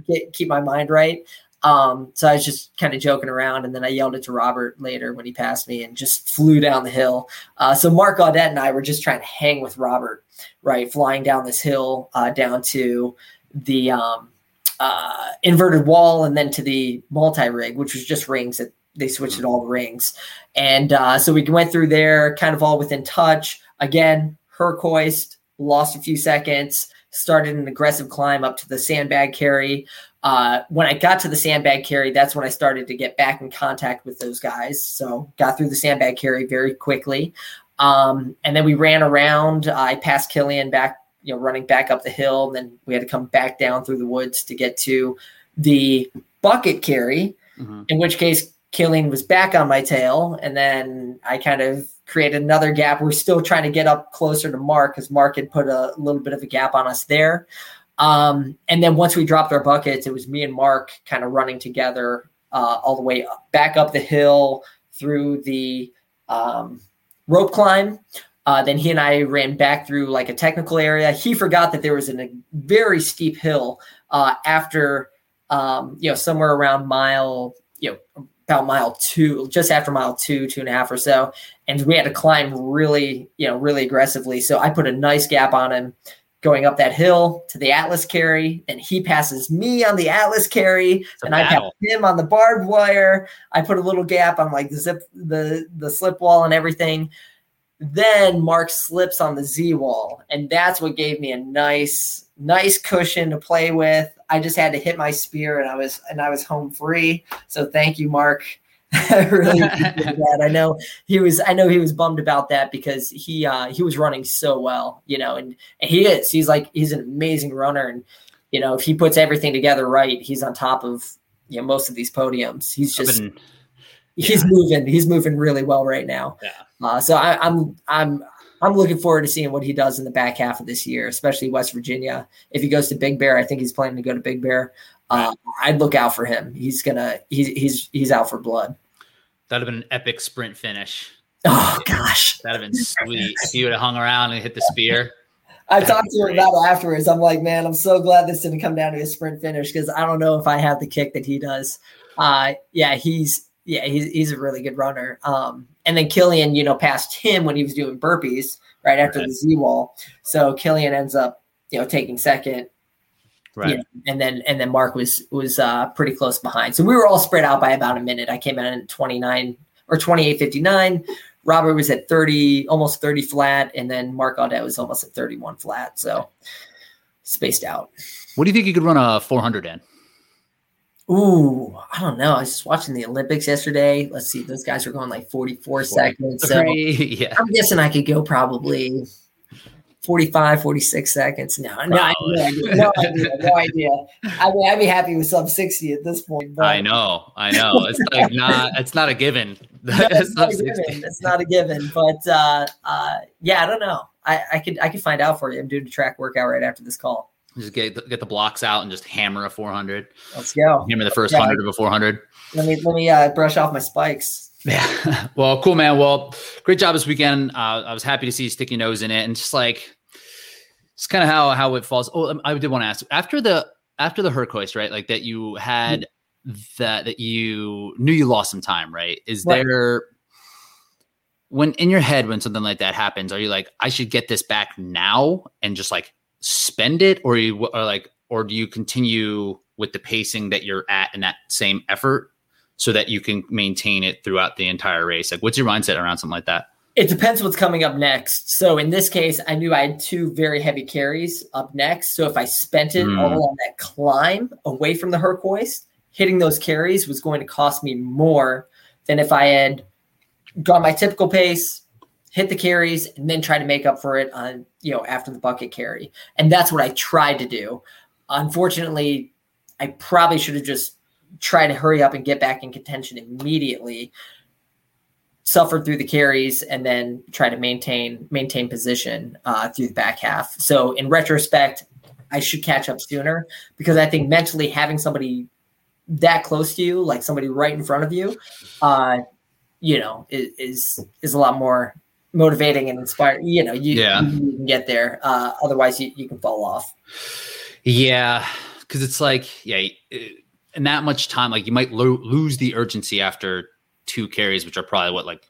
Get, keep my mind right. Um, so I was just kind of joking around, and then I yelled it to Robert later when he passed me and just flew down the hill. Uh, so Mark Audette and I were just trying to hang with Robert, right? Flying down this hill, uh, down to the um, uh, inverted wall and then to the multi-rig, which was just rings that they switched at all the rings. And uh, so we went through there kind of all within touch. Again, Hercoist lost a few seconds. Started an aggressive climb up to the sandbag carry. Uh, when I got to the sandbag carry, that's when I started to get back in contact with those guys. So got through the sandbag carry very quickly. Um, and then we ran around. I passed Killian back, you know, running back up the hill. And then we had to come back down through the woods to get to the bucket carry, mm-hmm. in which case Killian was back on my tail. And then I kind of create another gap. We're still trying to get up closer to Mark because Mark had put a little bit of a gap on us there. Um, and then once we dropped our buckets, it was me and Mark kind of running together uh, all the way up, back up the hill through the um, rope climb. Uh, then he and I ran back through like a technical area. He forgot that there was a very steep hill uh, after, um, you know, somewhere around mile, you know, about mile two, just after mile two, two and a half or so. And we had to climb really, you know, really aggressively. So I put a nice gap on him going up that hill to the Atlas carry. And he passes me on the Atlas carry. And I pass him on the barbed wire. I put a little gap on like the zip, the, the slip wall and everything. Then Mark slips on the Z-Wall. And that's what gave me a nice, nice cushion to play with. I just had to hit my spear and I was, and I was home free. So thank you, Mark. I really appreciate that. I know he was, I know he was bummed about that because he, uh, he was running so well, you know, and, and he is, he's like, he's an amazing runner. And, you know, if he puts everything together right, he's on top of, you know, most of these podiums. He's just, been, yeah. he's moving, he's moving really well right now. Yeah. Uh, so I, I'm, I'm, I'm looking forward to seeing what he does in the back half of this year, especially West Virginia. If he goes to Big Bear, I think he's planning to go to Big Bear. Uh, I'd look out for him. He's gonna. He's he's he's out for blood. That'd have been an epic sprint finish. Oh gosh, that'd have been sweet if you would have hung around and hit the spear. I that'd talked to him about it afterwards. I'm like, man, I'm so glad this didn't come down to a sprint finish because I don't know if I have the kick that he does. Uh, yeah, he's yeah he's he's a really good runner. Um, and then Killian, you know, passed him when he was doing burpees right after right. the Z-Wall. So Killian ends up, you know, taking second. Right. Yeah, and then and then Mark was was uh, pretty close behind. So we were all spread out by about a minute. I came in at twenty-nine or twenty-eight fifty-nine. Robert was at thirty, almost thirty flat, and then Mark Audette was almost at thirty-one flat. So spaced out. What do you think you could run a four hundred in? Ooh, I don't know. I was just watching the Olympics yesterday. Let's see, those guys were going like forty-four seconds. So yeah. I'm guessing I could go probably forty-five, forty-six seconds. No, no idea, no idea, no idea. I mean, I'd be happy with sub sixty at this point. But. I know, I know. It's like not. It's not a given. No, it's, not a given. it's not a given. But uh, uh, yeah, I don't know. I, I could I could find out for you. I'm doing a track workout right after this call. Just get get the blocks out and just hammer a four hundred. Let's go. Hammer the first yeah. one hundred of a four hundred. Let me let me uh, brush off my spikes. Yeah. Well, cool, man. Well, great job this weekend. Uh, I was happy to see you stick your nose in it, and just like, it's kind of how, how it falls. Oh, I did want to ask after the, after the Hercoist, right? Like that you had that, that you knew you lost some time, right? Is right. there, when in your head, when something like that happens, are you like, I should get this back now and just like spend it? Or you are like, or do you continue with the pacing that you're at in that same effort, so that you can maintain it throughout the entire race? Like, what's your mindset around something like that? It depends what's coming up next. So in this case, I knew I had two very heavy carries up next. So if I spent it mm. all on that climb away from the Hercoist, hitting those carries was going to cost me more than if I had gone my typical pace, hit the carries, and then try to make up for it on, you know, after the bucket carry. And that's what I tried to do. Unfortunately, I probably should have just try to hurry up and get back in contention immediately, suffer through the carries, and then try to maintain, maintain position uh, through the back half. So in retrospect, I should catch up sooner, because I think mentally having somebody that close to you, like somebody right in front of you, uh, you know, is, is a lot more motivating and inspiring. You know, you, yeah. you can get there. Uh, otherwise you, you can fall off. Yeah. Cause it's like, yeah, it, and that much time, like you might lo- lose the urgency after two carries, which are probably what, like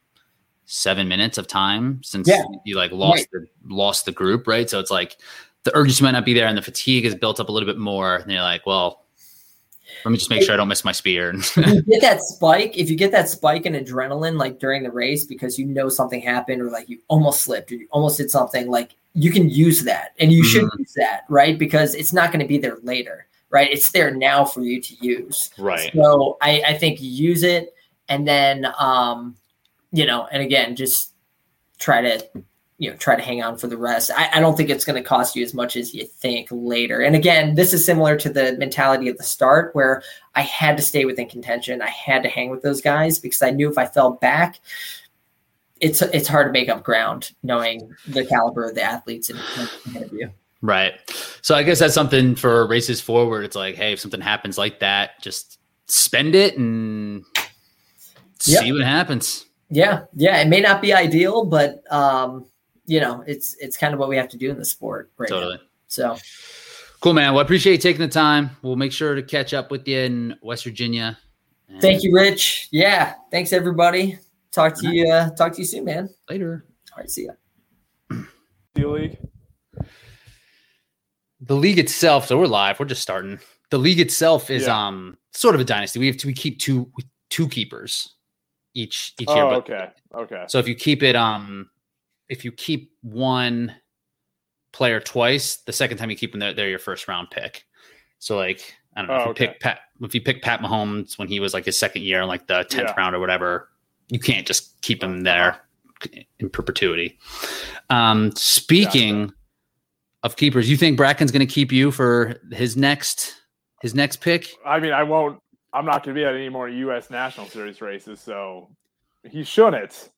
seven minutes of time since yeah. you like lost, right. the, lost the group. Right. So it's like the urgency might not be there and the fatigue is built up a little bit more. And you're like, well, let me just make it, sure I don't miss my spear. You get that spike. If you get that spike in adrenaline, like during the race, because you know something happened, or like you almost slipped or you almost did something, like you can use that, and you mm-hmm. should use that. Right. Because it's not going to be there later. Right. It's there now for you to use. Right. So I, I think use it, and then, um, you know, and again, just try to, you know, try to hang on for the rest. I, I don't think it's going to cost you as much as you think later. And again, this is similar to the mentality at the start, where I had to stay within contention. I had to hang with those guys because I knew if I fell back, it's, it's hard to make up ground knowing the caliber of the athletes in front of you. Right. So I guess that's something for races forward. It's like, hey, if something happens like that, just spend it and yep. see what happens. Yeah. Yeah. It may not be ideal, but, um, you know, it's it's kind of what we have to do in the sport right totally. now. So cool, man. Well, I appreciate you taking the time. We'll make sure to catch up with you in West Virginia. And- Thank you, Rich. Yeah. Thanks, everybody. Talk to All you. Right. Uh, talk to you soon, man. Later. All right. See ya. See you, Lee. The league itself, so we're live. We're just starting. The league itself is yeah. um sort of a dynasty. We have to, we keep two two keepers each each oh, year. Okay, okay. So if you keep it, um, if you keep one player twice, the second time you keep them, they're, they're your first round pick. So like I don't know. Oh, if, you okay. pick Pat, if you pick Pat Mahomes when he was like his second year, like the tenth yeah. round or whatever, you can't just keep him there in perpetuity. Um, speaking gotcha. of keepers, you think Bracken's going to keep you for his next his next pick? I mean, I won't. I'm not going to be at any more U S National Series races, so he shouldn't.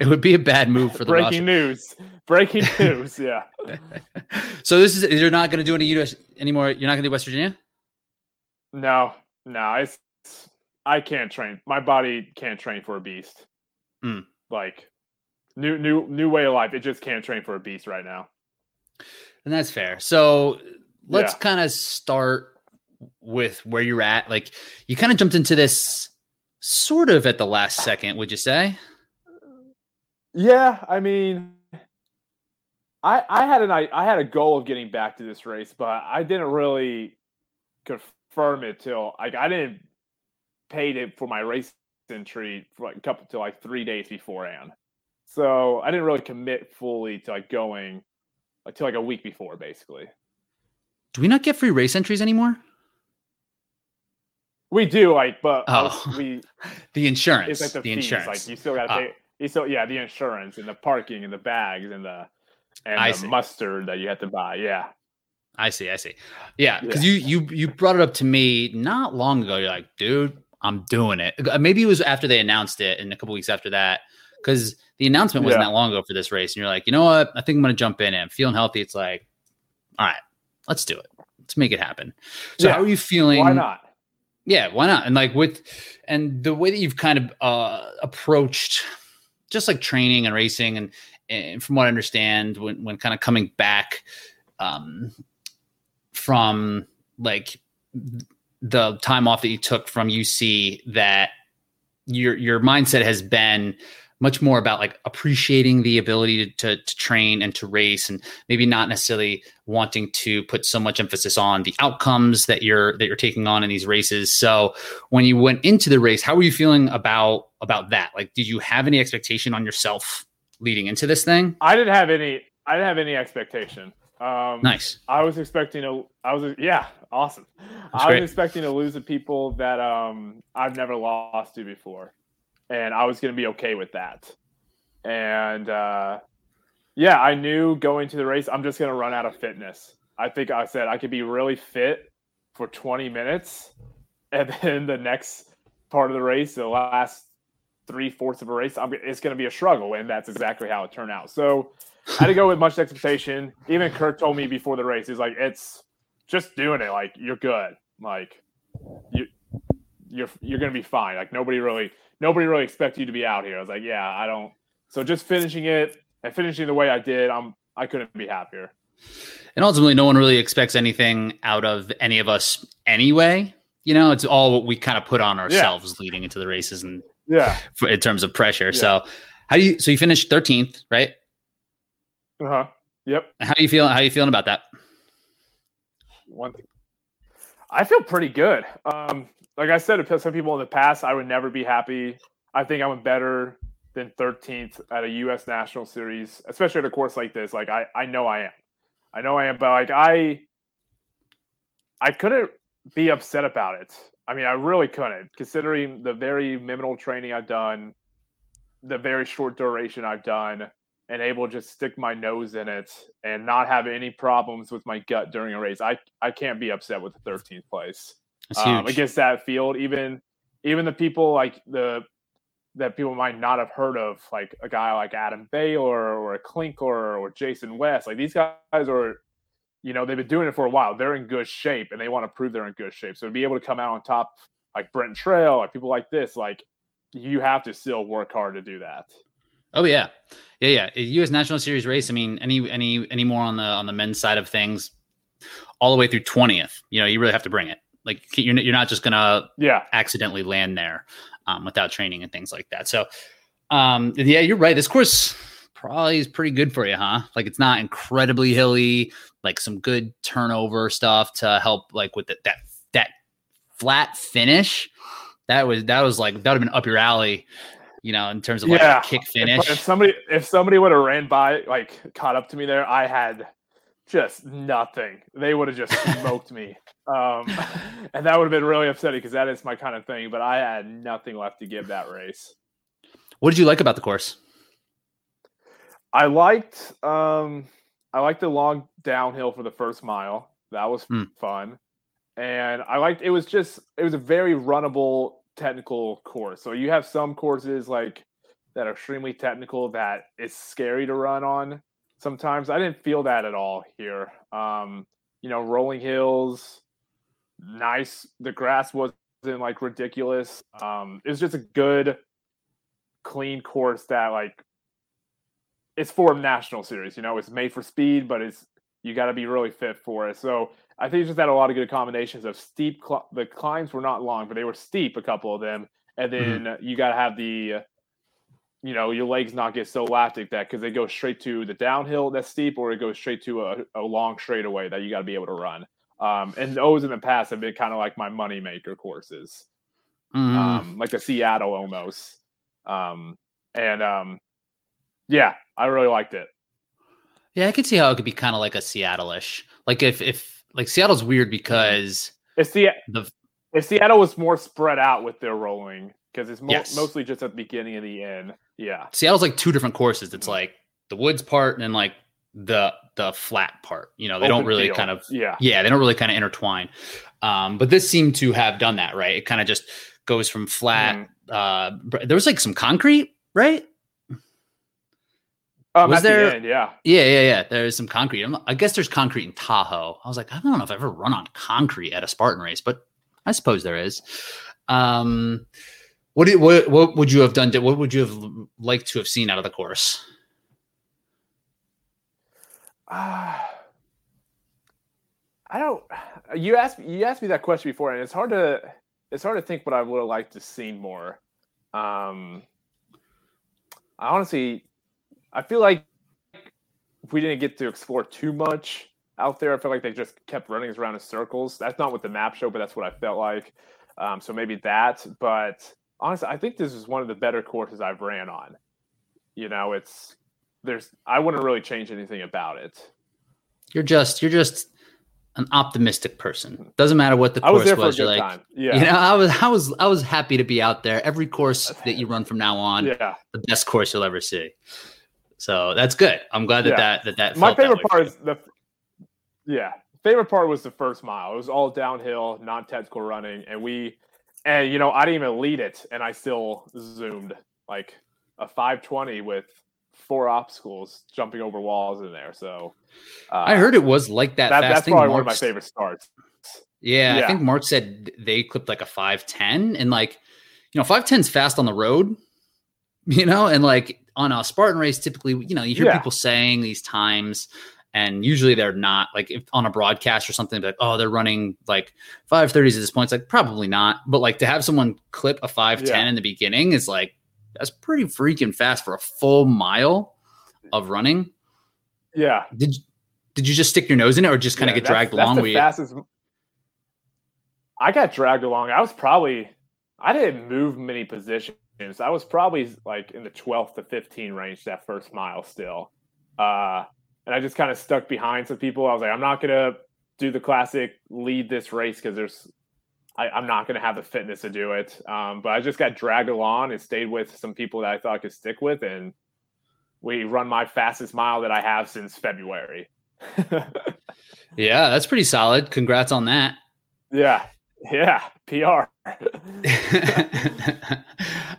It would be a bad move for the breaking roster. news. Breaking news, yeah. So this is you're not going to do any U S anymore. You're not going to do West Virginia. No, no, it's, it's I can't train. My body can't train for a beast. Mm. Like new, new, new way of life. It just can't train for a beast right now. And that's fair. So let's yeah. kind of start with where you're at. Like you kind of jumped into this. Sort of at the last second, would you say? Yeah, I mean, I I had an I, I had a goal of getting back to this race, but I didn't really confirm it till like I didn't pay it for my race entry for like a couple to like three days beforehand. So I didn't really commit fully to like going until like a week before, basically. Do we not get free race entries anymore? We do, like, but oh, we the insurance, it's like the, the fees. insurance, like you still got to pay. Uh, you still, yeah, the insurance and the parking and the bags and the and I the see. mustard that you have to buy. Yeah, I see, I see. Yeah, because yeah. you you you brought it up to me not long ago. You're like, dude, I'm doing it. Maybe it was after they announced it, and a couple weeks after that, because the announcement wasn't yeah. that long ago for this race. And you're like, you know what? I think I'm gonna jump in. And I'm feeling healthy. It's like, all right, let's do it. Let's make it happen. So yeah. how are you feeling? Why not? Yeah, why not? And like with, and the way that you've kind of uh, approached, just like training and racing, and, and from what I understand, when when kind of coming back um, from like the time off that you took from U C, that your your mindset has been much more about like appreciating the ability to, to to train and to race, and maybe not necessarily wanting to put so much emphasis on the outcomes that you're that you're taking on in these races. So when you went into the race, how were you feeling about about that? Like, did you have any expectation on yourself leading into this thing? I didn't have any. I didn't have any expectation. Um, nice. I was expecting a. I was yeah, awesome. That's I great. was expecting to lose to people that um, I've never lost to before. And I was going to be okay with that. And, uh, yeah, I knew going to the race, I'm just going to run out of fitness. I think I said I could be really fit for twenty minutes. And then the next part of the race, the last three-fourths of a race, I'm, it's going to be a struggle. And that's exactly how it turned out. So I didn't go with much expectation. Even Kurt told me before the race, he's like, it's just doing it. Like, you're good. Like, you, you're you're going to be fine. Like, nobody really – Nobody really expects you to be out here. I was like, yeah, I don't. So just finishing it and finishing the way I did, I'm I couldn't be happier. And ultimately, no one really expects anything out of any of us anyway. You know, it's all what we kind of put on ourselves yeah. leading into the races and yeah, for, in terms of pressure. Yeah. So how do you? So you finished thirteenth, right? Uh huh. Yep. How do you feel? How are you feeling about that? One. I feel pretty good. Um. Like I said to some people in the past, I would never be happy. I think I'm better than thirteenth at a U S National Series, especially at a course like this. Like, I, I know I am. I know I am, but, like, I I couldn't be upset about it. I mean, I really couldn't, considering the very minimal training I've done, the very short duration I've done, and able to just stick my nose in it and not have any problems with my gut during a race. I, I can't be upset with the thirteenth place. Um, against that field, even even the people like the that people might not have heard of, like a guy like Adam Baylor or a Klinkler or Jason West, like these guys are, you know, they've been doing it for a while. They're in good shape, and they want to prove they're in good shape. So to be able to come out on top, like Brent Trail, like people like this, like you have to still work hard to do that. Oh yeah, yeah, yeah. U S National Series race. I mean, any any any more on the on the men's side of things, all the way through twentieth. You know, you really have to bring it. Like you're you're not just gonna yeah. accidentally land there um, without training and things like that. So um, yeah, you're right. This course probably is pretty good for you, huh? Like it's not incredibly hilly. Like some good turnover stuff to help, like with the, that that flat finish. That was that was like that would have been up your alley, you know, in terms of like yeah. a kick finish. If, if somebody if somebody would have ran by, like caught up to me there, I had just nothing. They would have just smoked me. Um, and that would have been really upsetting because that is my kind of thing. But I had nothing left to give that race. What did you like about the course? I liked um, I liked the long downhill for the first mile. That was mm. fun. And I liked it was just it was a very runnable technical course. So you have some courses like that are extremely technical that it's scary to run on sometimes. I didn't feel that at all here. Um, you know, rolling hills, nice. The grass wasn't like ridiculous. Um, it was just a good, clean course that like it's for national series, you know, it's made for speed, but it's, you got to be really fit for it. So I think it just had a lot of good combinations of steep. Cl- the climbs were not long, but they were steep, a couple of them. And then mm-hmm. you got to have the, you know, your legs not get so lactic that because they go straight to the downhill that's steep or it goes straight to a, a long straightaway that you got to be able to run. Um, and those in the past have been kind of like my moneymaker courses, mm-hmm. um, like a Seattle almost. Um, and um, yeah, I really liked it. Yeah, I could see how it could be kind of like a Seattle-ish. Like if, if like Seattle's weird because if, the, the, if Seattle was more spread out with their rolling because it's mo- yes. mostly just at the beginning and the end. Yeah, Seattle's like two different courses. It's like the woods part and then like the the flat part. You know, they Open don't really field. kind of yeah yeah they don't really kind of intertwine. Um, but this seemed to have done that right. It kind of just goes from flat. Mm. Uh, there was like some concrete, right? Um, was there? The end, yeah, yeah, yeah, yeah. There's some concrete. I'm, I guess there's concrete in Tahoe. I was like, I don't know if I've ever run on concrete at a Spartan race, but I suppose there is. Um, what do what what would you have done? What would you have liked to have seen out of the course? Uh, I don't. You asked you asked me that question before, and it's hard to it's hard to think what I would have liked to see more. Um, I honestly. I feel like we didn't get to explore too much out there. I felt like they just kept running us around in circles. That's not what the map showed, but that's what I felt like. Um, so maybe that. But honestly, I think this is one of the better courses I've ran on. You know, it's there's I wouldn't really change anything about it. You're just you're just an optimistic person. Doesn't matter what the course I was. There for was. A good you're like, time. Yeah. You know, I was I was I was happy to be out there. Every course that you run from now on, yeah. the best course you'll ever see. So that's good. I'm glad that yeah. that, that, that my favorite that part is the, yeah, favorite part was the first mile. It was all downhill, non-technical running. And we, and you know, I didn't even lead it. And I still zoomed like a five twenty with four obstacles jumping over walls in there. So uh, I heard it was like that. that fast. That's probably Mark's, one of my favorite starts. Yeah, yeah. I think Mark said they clipped like a five ten and like, you know, five ten's fast on the road, you know, and like, on a Spartan race, typically, you know, you hear yeah. people saying these times and usually they're not like if on a broadcast or something like, oh, they're running like five thirties at this point. It's like, probably not. But like to have someone clip a five ten yeah. in the beginning is like, that's pretty freaking fast for a full mile of running. Yeah. Did, did you just stick your nose in it or just kind of yeah, get that's, dragged that's along? The fastest... I got dragged along. I was probably, I didn't move many positions. I was probably like in the twelve to fifteen range that first mile still. Uh, and I just kind of stuck behind some people. I was like, I'm not going to do the classic lead this race because there's, I, I'm not going to have the fitness to do it. Um, but I just got dragged along and stayed with some people that I thought I could stick with. And we run my fastest mile that I have since February. Yeah, that's pretty solid. Congrats on that. Yeah. Yeah, P R.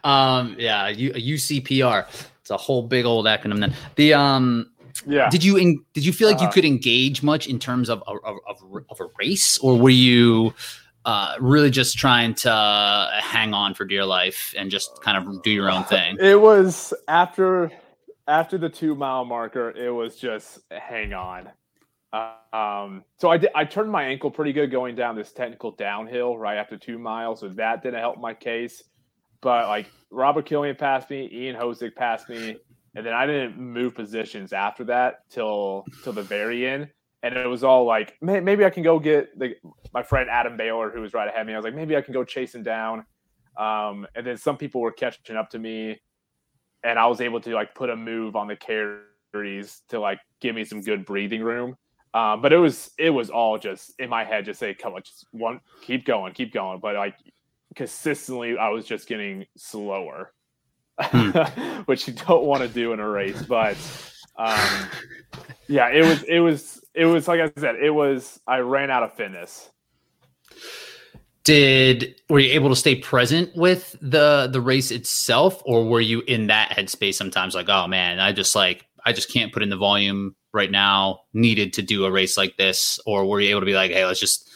um, yeah, U- U C P R. It's a whole big old acronym. Then the um, yeah. Did you en- did you feel like uh, you could engage much in terms of a, of, of a race, or were you uh, really just trying to hang on for dear life and just kind of do your own thing? It was after after the two mile marker. It was just hang on. Um, so I did, I turned my ankle pretty good going down this technical downhill right after two miles. So that didn't help my case, but like Robert Killian passed me, Ian Hosick passed me. And then I didn't move positions after that till, till the very end. And it was all like, May, maybe I can go get the, my friend, Adam Baylor, who was right ahead of me. I was like, maybe I can go chase him down. Um, and then some people were catching up to me and I was able to like put a move on the carries to like, give me some good breathing room. Um, but it was it was all just in my head, just say, come on, just one, keep going, keep going. But like consistently, I was just getting slower, hmm. which you don't want to do in a race. But um, yeah, it was it was it was like I said, it was I ran out of fitness. Did were you able to stay present with the the race itself, or were you in that headspace sometimes? Like, oh man, I just like I just can't put in the volume right now needed to do a race like this? Or were you able to be like, hey, let's just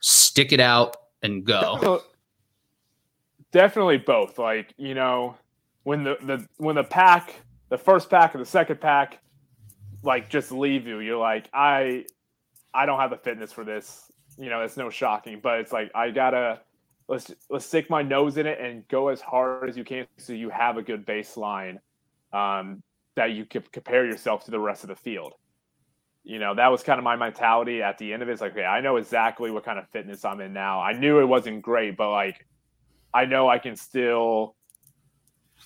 stick it out and go? Definitely both. Like, you know, when the, the when the pack, the first pack or the second pack, like just leave you, you're like, I, I don't have the fitness for this. You know, it's no shocking, but it's like, I gotta, let's, let's stick my nose in it and go as hard as you can. So you have a good baseline. Um, that you could compare yourself to the rest of the field. You know, that was kind of my mentality at the end of it. It's like, okay, I know exactly what kind of fitness I'm in now. I knew it wasn't great, but like, I know I can still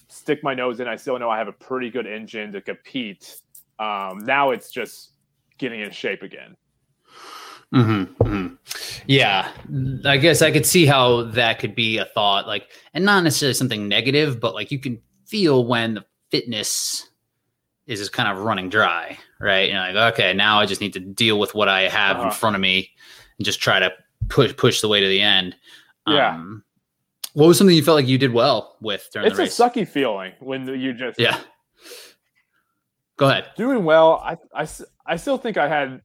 stick my nose in. I still know I have a pretty good engine to compete. Um, now it's just getting in shape again. Mm-hmm, mm-hmm. Yeah. I guess I could see how that could be a thought, like, and not necessarily something negative, but like you can feel when the fitness is just kind of running dry, right? And you're like, okay, now I just need to deal with what I have uh-huh. in front of me and just try to push push the way to the end. Yeah. Um, what was something you felt like you did well with during it's the race? It's a sucky feeling when you just... Yeah. Go ahead. Doing well, I, I, I still think I had...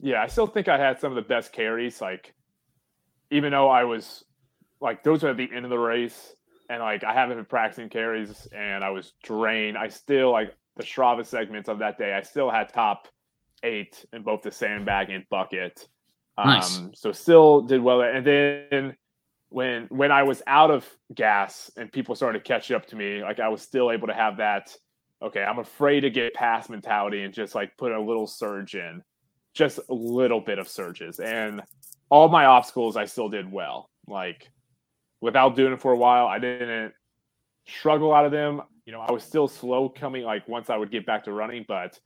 Yeah, I still think I had some of the best carries. Like, even though I was... Like, those were at the end of the race, and, like, I haven't been practicing carries, and I was drained. I still, like... the Strava segments of that day, I still had top eight in both the sandbag and bucket. Um, nice. So still did well. And then when, when I was out of gas and people started to catch up to me, like I was still able to have that, okay, I'm afraid to get past mentality and just like put a little surge in, just a little bit of surges. And all my obstacles, I still did well. Like without doing it for a while, I didn't struggle out of them. You know, I was still slow coming, like, once I would get back to running. But,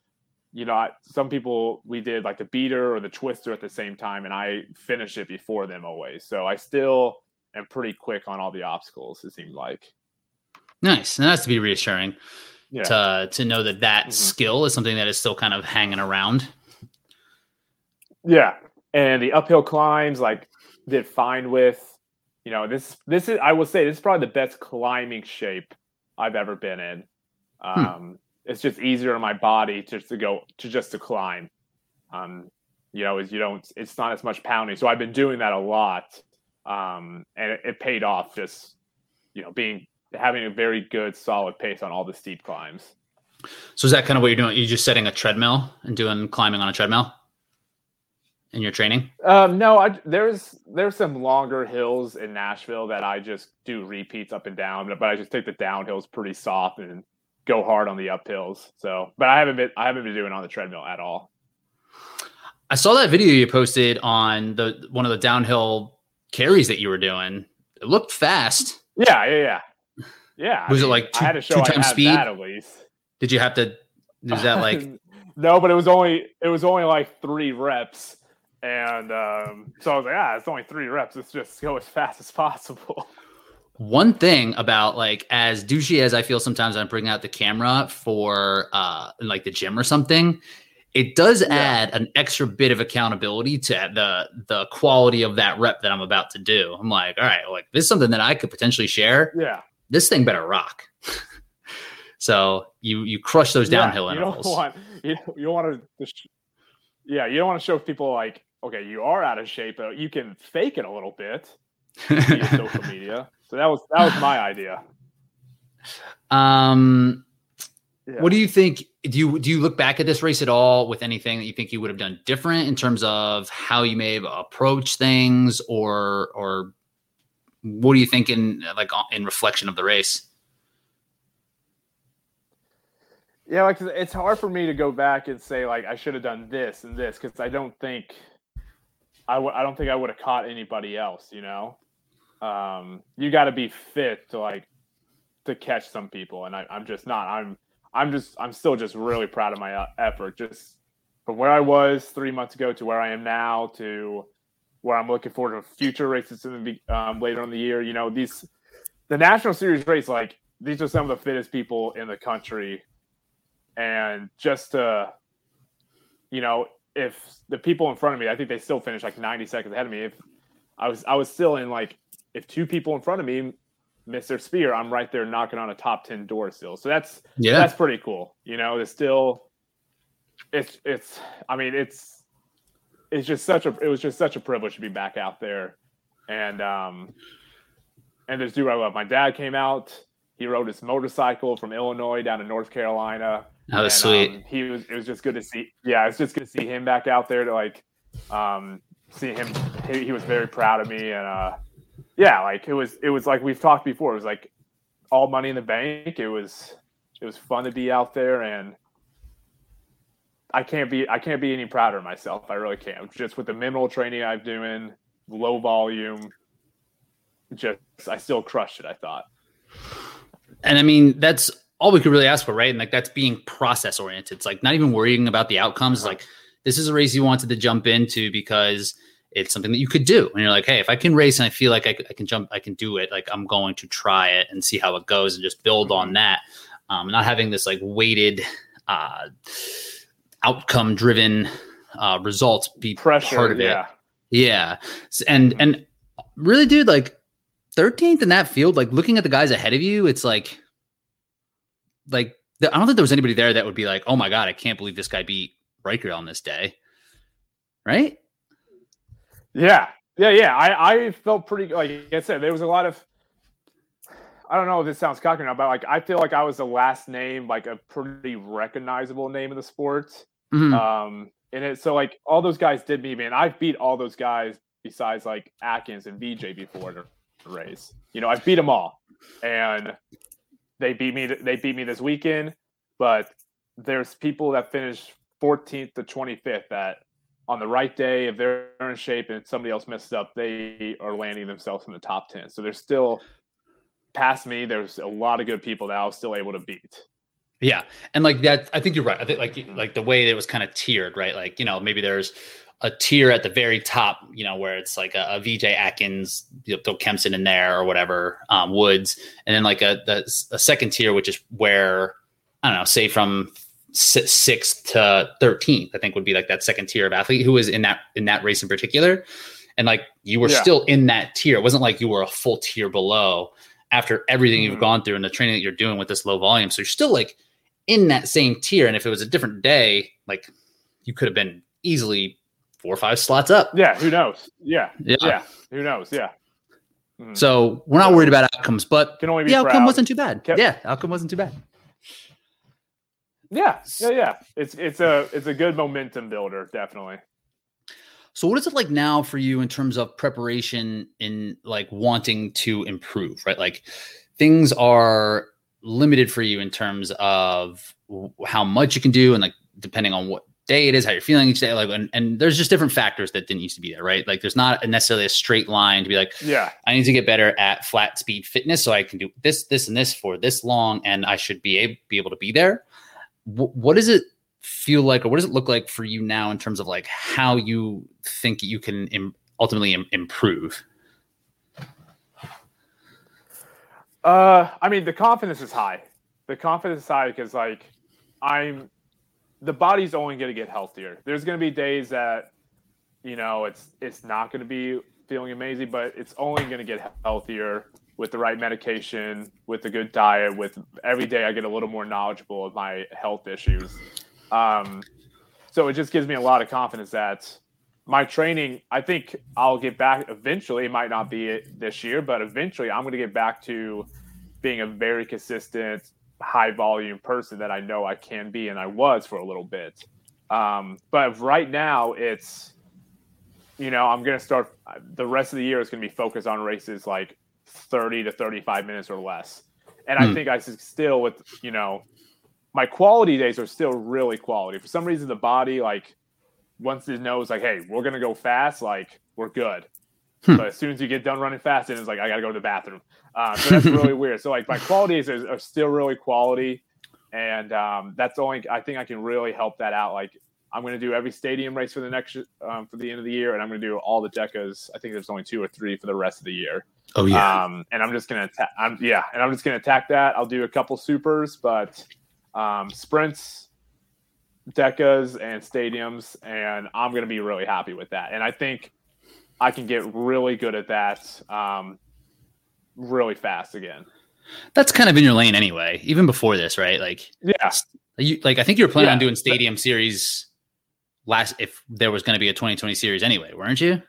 you know, I, some people, we did, like, the beater or the twister at the same time, and I finished it before them always. So I still am pretty quick on all the obstacles, it seemed like. Nice. And that's to be reassuring yeah. to to know that that mm-hmm. skill is something that is still kind of hanging around. Yeah. And the uphill climbs, like, did fine with, you know, this, this is, I will say, this is probably the best climbing shape I've ever been in. Um, hmm. It's just easier in my body just to go to just to climb. Um, you know, is you don't. It's not as much pounding. So I've been doing that a lot, um, and it, it paid off. Just you know, being having a very good, solid pace on all the steep climbs. So is that kind of what you're doing? You're just setting a treadmill and doing climbing on a treadmill in your training? Um, no, I, there's there's some longer hills in Nashville that I just do repeats up and down, but I just take the downhills pretty soft and go hard on the uphills. So, but I haven't been I haven't been doing it on the treadmill at all. I saw that video you posted on the one of the downhill carries that you were doing. It looked fast. Yeah, yeah, yeah, yeah. Was I mean, it like two, I had to show two times speed? That, at least. Did you have to? Was that like? No, but it was only it was only like three reps. And um, so I was like, ah, it's only three reps. Let's just go as fast as possible. One thing about like as douchey as I feel sometimes I'm bringing out the camera for uh, like the gym or something, it does yeah. add an extra bit of accountability to the the quality of that rep that I'm about to do. I'm like, all right, like this is something that I could potentially share. Yeah, this thing better rock. So you you crush those downhill yeah, you intervals. Don't want, you you want to yeah you don't want to show people like. Okay, you are out of shape, but you can fake it a little bit via social media. So that was that was my idea. Um, yeah. What do you think? Do you do you look back at this race at all with anything that you think you would have done different in terms of how you may have approached things, or or what do you think in like in reflection of the race? Yeah, like it's hard for me to go back and say like I should have done this and this because I don't think. I, w- I don't think I would have caught anybody else, you know? Um, you got to be fit to, like, to catch some people, and I, I'm just not. I'm I'm just I'm still just really proud of my effort, just from where I was three months ago to where I am now to where I'm looking forward to future races in the, um, later in the year. You know, these the National Series race, like these are some of the fittest people in the country. And just to, you know, if the people in front of me, I think they still finished like ninety seconds ahead of me. If I was, I was still in like, if two people in front of me miss their spear, I'm right there knocking on a top ten door still. So that's, yeah, that's pretty cool. You know, it's still, it's, it's, I mean, it's, it's just such a, it was just such a privilege to be back out there. And, um, and there's dude I love. My dad came out, he rode his motorcycle from Illinois down to North Carolina. That was and, sweet. Um, he was, it was just good to see. Yeah. It's just good to see him back out there to like, um, see him. He, he was very proud of me. And, uh, yeah, like it was, it was like we've talked before. It was like all money in the bank. It was, it was fun to be out there, and I can't be, I can't be any prouder of myself. I really can't. Just with the minimal training I'm doing, low volume, just I still crushed it, I thought. And I mean, that's all we could really ask for, right? And like that's being process oriented. It's like not even worrying about the outcomes. It's like this is a race you wanted to jump into because it's something that you could do. And you're like, hey, if I can race and I feel like I, I can jump, I can do it. Like I'm going to try it and see how it goes and just build on that. Um, not having this like weighted, uh, outcome driven, uh, results be pressure, part of yeah. it. Yeah. And, and really dude, like thirteenth in that field, like looking at the guys ahead of you, it's like, like the, I don't think there was anybody there that would be like, oh my God, I can't believe this guy beat Riker on this day. Right. Yeah. Yeah. Yeah. I, I felt pretty, like I said, there was a lot of, I don't know if this sounds cocky or not, but like, I feel like I was the last name, like a pretty recognizable name in the sport. Mm-hmm. Um, and it, so like all those guys did beat me, and I've beat all those guys besides like Atkins and V J before the race, you know, I've beat them all, and they beat me, they beat me this weekend, but there's people that finished fourteenth to twenty-fifth that, on the right day, if they're in shape and somebody else messes up, they are landing themselves in the top ten. So they're still past me. There's a lot of good people that I was still able to beat. Yeah. And like that, I think you're right. I think like, like the way that it was kind of tiered, right? Like, you know, maybe there's a tier at the very top, you know, where it's like a, a V J Atkins, you know, Bill Kempson in there or whatever, um, Woods. And then like a, the, a second tier, which is where, I don't know, say from sixth to thirteenth, I think would be like that second tier of athlete who was in that, in that race in particular. And like, you were yeah. still in that tier. It wasn't like you were a full tier below after everything mm-hmm. you've gone through and the training that you're doing with this low volume. So you're still like in that same tier. And if it was a different day, like you could have been easily four or five slots up. Yeah. Who knows? Yeah. Yeah. yeah. Who knows? Yeah. Mm-hmm. So we're not worried about outcomes, but Can only be the outcome proud. wasn't too bad. Kept- yeah. Outcome wasn't too bad. Yeah, yeah, yeah. It's it's a it's a good momentum builder, definitely. So, what is it like now for you in terms of preparation and like wanting to improve, right? Like things are limited for you in terms of how much you can do, and like depending on what day it is, how you're feeling each day, like and, and there's just different factors that didn't used to be there, right? Like there's not necessarily a straight line to be like, yeah, I need to get better at flat speed fitness, so I can do this, this, and this for this long, and I should be able, be able to be there. What does it feel like, or what does it look like for you now in terms of like how you think you can im- ultimately im- improve? Uh, I mean, the confidence is high. The confidence is high because like I'm, the body's only going to get healthier. There's going to be days that, you know, it's, it's not going to be feeling amazing, but it's only going to get healthier with the right medication, with a good diet, with every day I get a little more knowledgeable of my health issues. Um, so it just gives me a lot of confidence that my training, I think I'll get back eventually. It might not be it this year, but eventually I'm going to get back to being a very consistent, high volume person that I know I can be. And I was for a little bit. Um, but right now it's, you know, I'm going to start the rest of the year is going to be focused on races like thirty to thirty-five minutes or less. And mm. I think I still with, you know, my quality days are still really quality. For some reason, the body, like once it knows like, hey, we're going to go fast, like we're good. Hmm. But as soon as you get done running fast, it's like, I got to go to the bathroom. Uh, so that's really weird. So like my quality days are, are still really quality. And um, that's only, I think I can really help that out. Like I'm going to do every stadium race for the next um, for the end of the year, and I'm going to do all the D E C As. I think there's only two or three for the rest of the year. Oh yeah. Um, and I'm just going to, ta- I'm yeah, and I'm just going to attack that. I'll do a couple supers, but um, sprints, D E C As, and stadiums, and I'm going to be really happy with that. And I think I can get really good at that, um, really fast again. That's kind of in your lane anyway, even before this, right? Like, yeah, you, like I think you were planning yeah. on doing Stadium Series last, if there was going to be a twenty twenty series anyway, weren't you?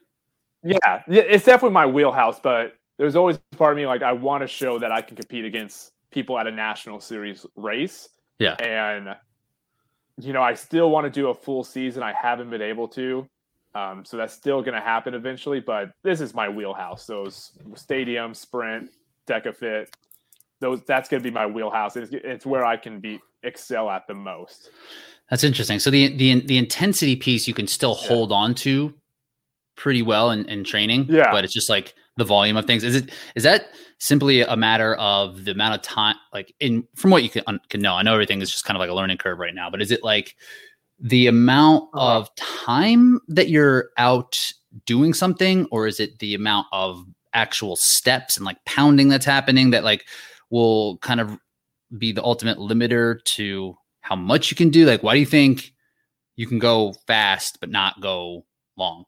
Yeah, it's definitely my wheelhouse, but there's always part of me like I want to show that I can compete against people at a national series race. Yeah, and you know I still want to do a full season. I haven't been able to. Um, so that's still going to happen eventually, but this is my wheelhouse. Those stadium, sprint, DecaFit, those that's going to be my wheelhouse. It's, it's where I can be excel at the most. That's interesting. So the the the intensity piece you can still yeah. hold on to pretty well in, in training, yeah. but it's just like the volume of things. Is it is that simply a matter of the amount of time? Like in from what you can, un, can know, I know everything is just kind of like a learning curve right now. But is it like the amount of time that you're out doing something, or is it the amount of actual steps and like pounding that's happening that like will kind of be the ultimate limiter to how much you can do? Like, why do you think you can go fast, but not go long?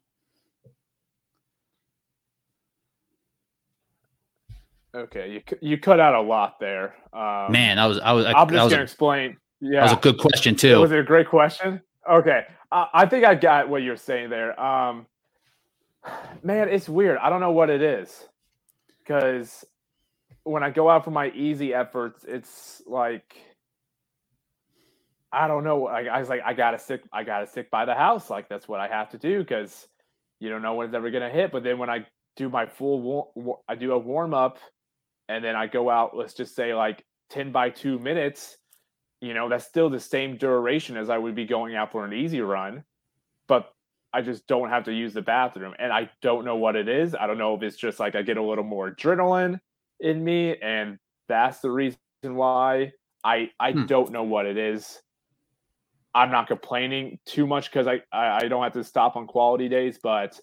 Okay. You, you cut out a lot there. Um, Man, I was, I was, I, I'm just I was, gonna explain. Yeah, that was a good question too. Was it a great question? Okay, uh, I think I got what you're saying there. Um, man, it's weird. I don't know what it is, because when I go out for my easy efforts, it's like I don't know. I, I was like, I gotta stick. I gotta stick by the house. Like that's what I have to do because you don't know when it's ever gonna hit. But then when I do my full, war- I do a warm up, and then I go out. Let's just say like ten by two minutes. You know, that's still the same duration as I would be going out for an easy run, but I just don't have to use the bathroom. And I don't know what it is. I don't know if it's just like I get a little more adrenaline in me, and that's the reason why I I hmm. don't know what it is. I'm not complaining too much because I, I, I don't have to stop on quality days, but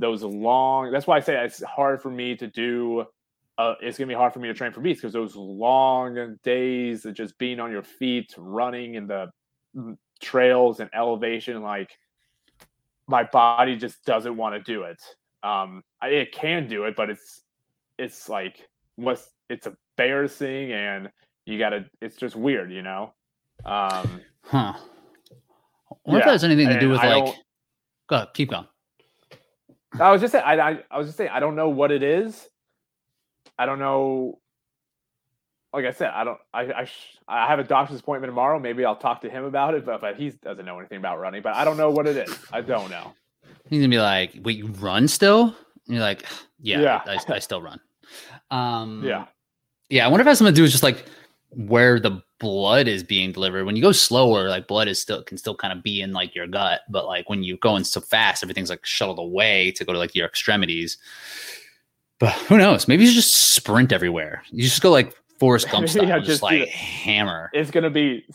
those long – that's why I say it's hard for me to do – Uh, it's going to be hard for me to train for beats because those long days of just being on your feet, running in the trails and elevation, like my body just doesn't want to do it. Um, I, it can do it, but it's, it's like, what's, it's embarrassing and you gotta, it's just weird, you know? Um, huh. I wonder yeah. if that has anything to and do with I like, go ahead, keep going. I was just saying, I, I, I was just saying, I don't know what it is. I don't know. Like I said, I don't. I I, sh- I have a doctor's appointment tomorrow. Maybe I'll talk to him about it. But, but he doesn't know anything about running. But I don't know what it is. I don't know. He's gonna be like, "Wait, you run still?" And you're like, "Yeah, yeah. I, I, I still run." Um, yeah, yeah. I wonder if it has something to do with just like where the blood is being delivered. When you go slower, like blood is still can still kind of be in like your gut. But like when you're going so fast, everything's like shuttled away to go to like your extremities. But who knows? Maybe you just sprint everywhere. You just go like Forrest Gump style, yeah, just, just like hammer. It's going to be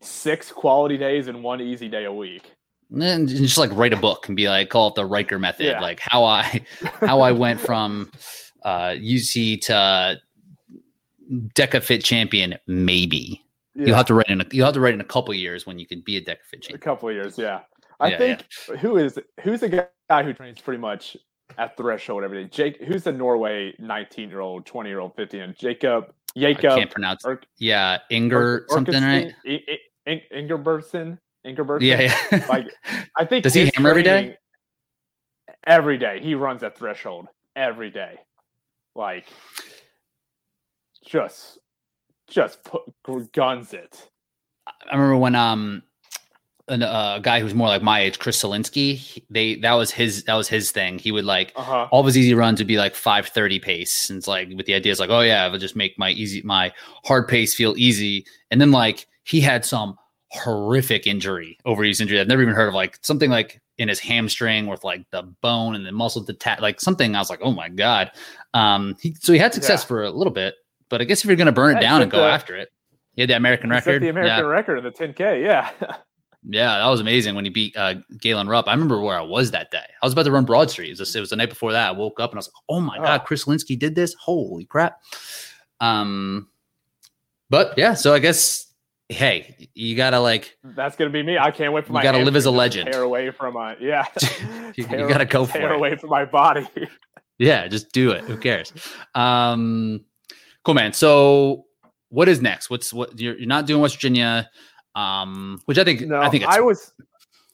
six quality days and one easy day a week. And then just like write a book and be like, call it the Riker method. Yeah. Like how I, how I went from uh, U C to DecaFit champion. Maybe yeah. you'll have to write in. A, you'll have to write in a couple of years when you can be a DecaFit champion. A couple of years, yeah. I yeah, think yeah. who is who's the guy who trains pretty much at Threshold every day. Jake, who's the Norway nineteen-year-old, twenty-year-old, fifteen-year-old? Jacob, Jacob. I can't pronounce it. Yeah, Inger or, something, right? In, in, in, Ingerbertson? Ingerbertson? Yeah, yeah. Like, I think does he hammer every day? Every day. He runs at Threshold every day. Like, just, just put, guns it. I remember when, um, a uh, guy who's more like my age, Chris Selinsky, they, that was his, that was his thing. He would like uh-huh. all of his easy runs would be like five thirty pace. And it's like, with the idea is like, oh yeah, I'll just make my easy, my hard pace feel easy. And then like, he had some horrific injury, overuse injury. I've never even heard of, like something like in his hamstring with like the bone and the muscle detach, like something. I was like, oh my God. Um, he, so he had success yeah. for a little bit, but I guess if you're going to burn it I down and go the, after it, he had the American record, the American yeah. record in the ten K. Yeah. Yeah, that was amazing when he beat uh, Galen Rupp. I remember where I was that day. I was about to run Broad Street. It was, it was the night before that. I woke up and I was like, oh, my oh. God, Chris Linsky did this. Holy crap. Um, But, yeah, so I guess, hey, you got to, like. That's going to be me. I can't wait for you my. You got to live as a legend. Tear away from my. Yeah. you you got to go for tear it. Tear away from my body. Yeah, just do it. Who cares? Um, cool, man. So what is next? What's what you're, you're not doing West Virginia. Um, which I think, no, I think it's- I was,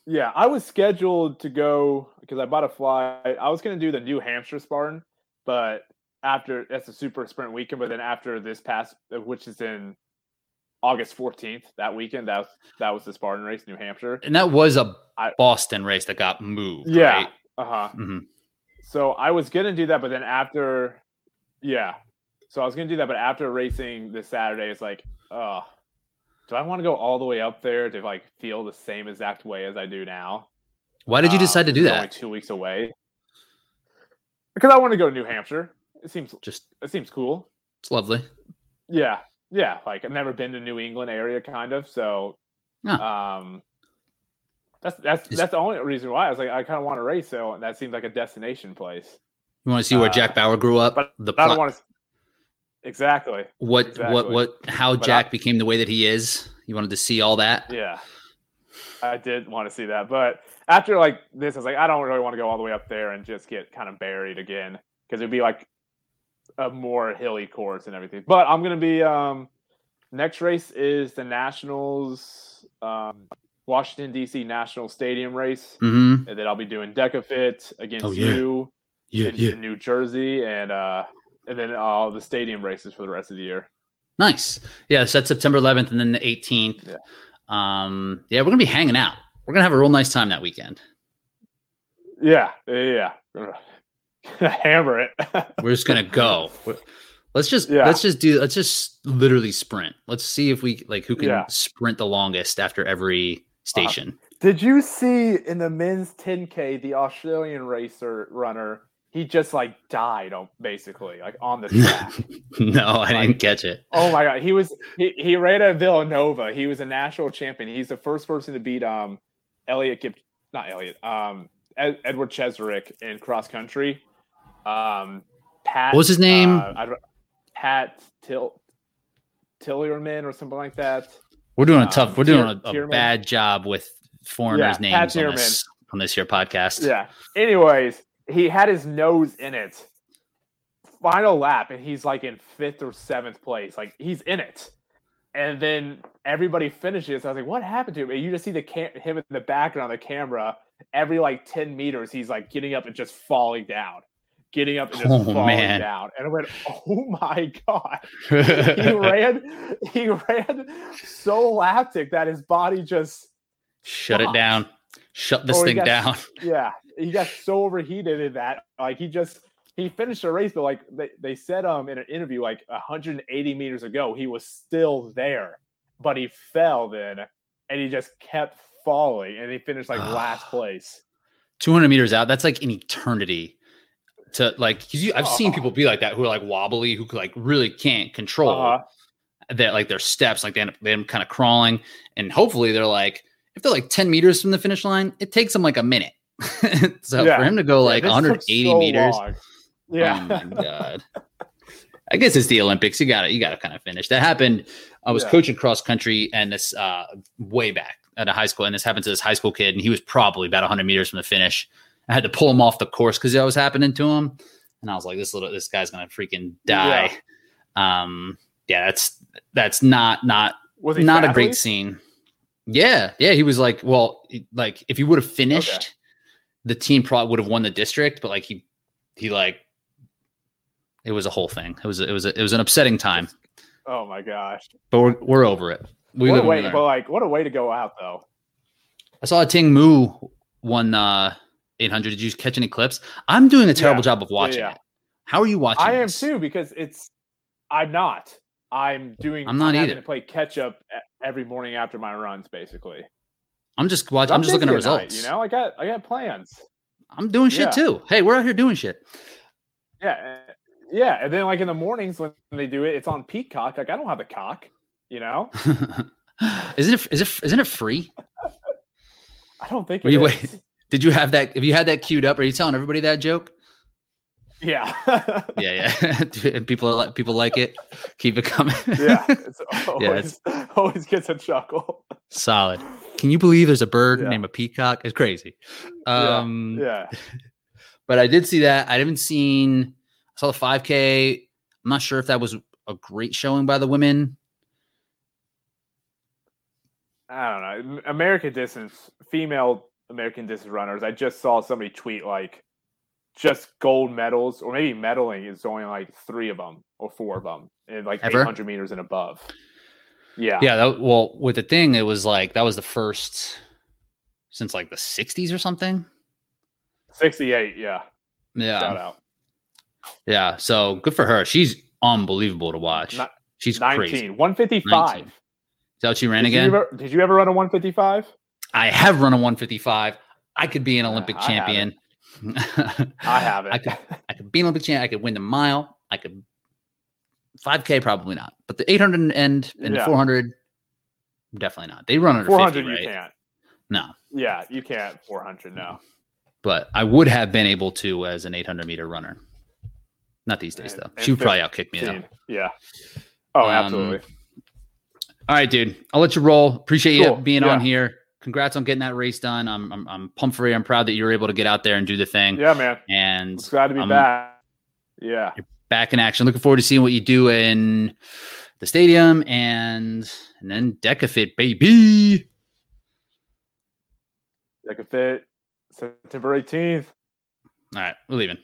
yeah, I was scheduled to go because I bought a flight. I was going to do the New Hampshire Spartan, but after that's a super sprint weekend. But then after this past, which is in August fourteenth, that weekend, that was, that was the Spartan race, New Hampshire. And that was a I, Boston race that got moved. Yeah. Right? Uh-huh. Mm-hmm. So I was going to do that, but then after, yeah. So I was going to do that, but after racing this Saturday, it's like, oh, do I want to go all the way up there to like feel the same exact way as I do now? Why did you um, decide to do that? Only two weeks away. Because I want to go to New Hampshire. It seems just it seems cool. It's lovely. Yeah, yeah. Like I've never been to New England area, kind of. So, yeah. um, that's that's it's, that's the only reason why I was like I kind of want to race. So that seems like a destination place. You want to see where uh, Jack Bauer grew up? But the I don't want to. Exactly. What, exactly. what, what, how but Jack I, became the way that he is. You wanted to see all that. Yeah. I did want to see that. But after like this, I was like, I don't really want to go all the way up there and just get kind of buried again. Cause it'd be like a more hilly course and everything, but I'm going to be, um, next race is the Nationals, um, Washington D C National Stadium race. Mm-hmm. And then I'll be doing Decafit against oh, yeah. you yeah, in, yeah. in New Jersey. And, uh, And then all uh, the stadium races for the rest of the year. Nice. Yeah. So that's September eleventh and then the eighteenth. Yeah. Um, yeah. We're going to be hanging out. We're going to have a real nice time that weekend. Yeah. Yeah. Hammer it. We're just going to go. We're, let's just, yeah. let's just do, let's just literally sprint. Let's see if we like who can yeah. sprint the longest after every station. Uh, did you see in the men's ten K, the Australian racer runner? He just like died, basically, like on the track. no, I like, didn't catch it. Oh my god, he was he, he ran at Villanova. He was a national champion. He's the first person to beat um Elliot, not Elliot, um Ed, Edward Cheserek in cross country. Um, Pat. What was his name? Uh, I don't, Pat Til Tillerman or something like that. We're doing a tough. Um, we're doing Tier, a, a bad job with foreigners' yeah, names on this, on this here podcast. Yeah. Anyways. He had his nose in it. Final lap, and he's like in fifth or seventh place. Like he's in it, and then everybody finishes. I was like, "What happened to him?" And you just see the cam- him in the background of the camera. Every like ten meters, he's like getting up and just falling down, getting up and just oh, falling man. down. And I went, "Oh my god!" he ran, he ran so lactic that his body just shut stopped. it down. Shut this oh, thing got, down. Yeah. He got so overheated in that. Like he just, he finished the race, but like they, they said um in an interview, like one hundred eighty meters ago, he was still there, but he fell then and he just kept falling and he finished like uh, last place. two hundred meters out. That's like an eternity to like, cause you, I've uh-huh. seen people be like that who are like wobbly, who like really can't control uh-huh. that, like their steps, like they end up, they end up kind of crawling and hopefully they're like, if they're like ten meters from the finish line, it takes them like a minute. so yeah. for him to go like yeah, one hundred eighty meters. Long. Yeah. Oh my God. I guess it's the Olympics. You got to, you got to kind of finish. That happened. I was yeah. coaching cross country and this uh, way back at a high school. And this happened to this high school kid. And he was probably about one hundred meters from the finish. I had to pull him off the course because that was happening to him. And I was like, this little, this guy's going to freaking die. Yeah. Um, yeah, that's, that's not, not, was not a great scene. Yeah. Yeah. He was like, well, like if he would have finished, okay. the team probably would have won the district, but like he, he like, it was a whole thing. It was, it was, a, it was an upsetting time. Oh my gosh. But we're, we're over it. We what a way, but like, what a way to go out though. I saw a Ting Mu won uh eight hundred. Did you catch any clips? I'm doing a terrible yeah. job of watching yeah, yeah. it. How are you watching I this? am too, because it's, I'm not, I'm doing, I'm not I'm either. Play catch up every morning after my runs, basically. I'm just watching. I'm, I'm just looking at results. Night, you know, I got, I got plans. I'm doing shit yeah. too. Hey, we're out here doing shit. Yeah. Yeah. And then like in the mornings when they do it, it's on Peacock. Like I don't have a cock, you know, isn't it, is it, isn't it free? I don't think it you, is. Wait, did you have that? If you had that queued up, are you telling everybody that joke? Yeah. yeah, yeah. And people, people like it. Keep it coming. yeah, it's always, yeah, it's always gets a chuckle. Solid. Can you believe there's a bird yeah. named a peacock? It's crazy. Um, yeah. yeah. But I did see that. I haven't seen. I saw the five K. I'm not sure if that was a great showing by the women. I don't know. American distance, female American distance runners. I just saw somebody tweet like just gold medals or maybe medaling is only like three of them or four of them and like Ever? eight hundred meters and above. Yeah. Yeah. That, well, with the thing, it was like, that was the first since like the sixties or something. sixty-eight. Yeah. Yeah. Shout out. Yeah. So good for her. She's unbelievable to watch. Not, She's nineteen, crazy. one fifty-five. nineteen. Is that what you ran did again? You ever, did you ever run a one fifty-five? I have run a one fifty-five. I could be an Olympic yeah, champion. I, I have it. I could, I could be an Olympic champion. I could win the mile. I could five K, probably not. But the eight hundred and, and yeah. four hundred, definitely not. They run under four hundred, fifty, you right? can't. No. Yeah, you can't. four hundred, no. But I would have been able to as an eight hundred meter runner. Not these days, and, though. And she would probably outkick me, though. Yeah. Oh, um, absolutely. All right, dude. I'll let you roll. Appreciate cool. you being yeah. on here. Congrats on getting that race done. I'm, I'm I'm pumped for you. I'm proud that you were able to get out there and do the thing. Yeah, man. And I'm glad to be I'm, back. Yeah. You're back in action. Looking forward to seeing what you do in the stadium and and then DecaFit, baby. DecaFit, September eighteenth. All right, we're leaving.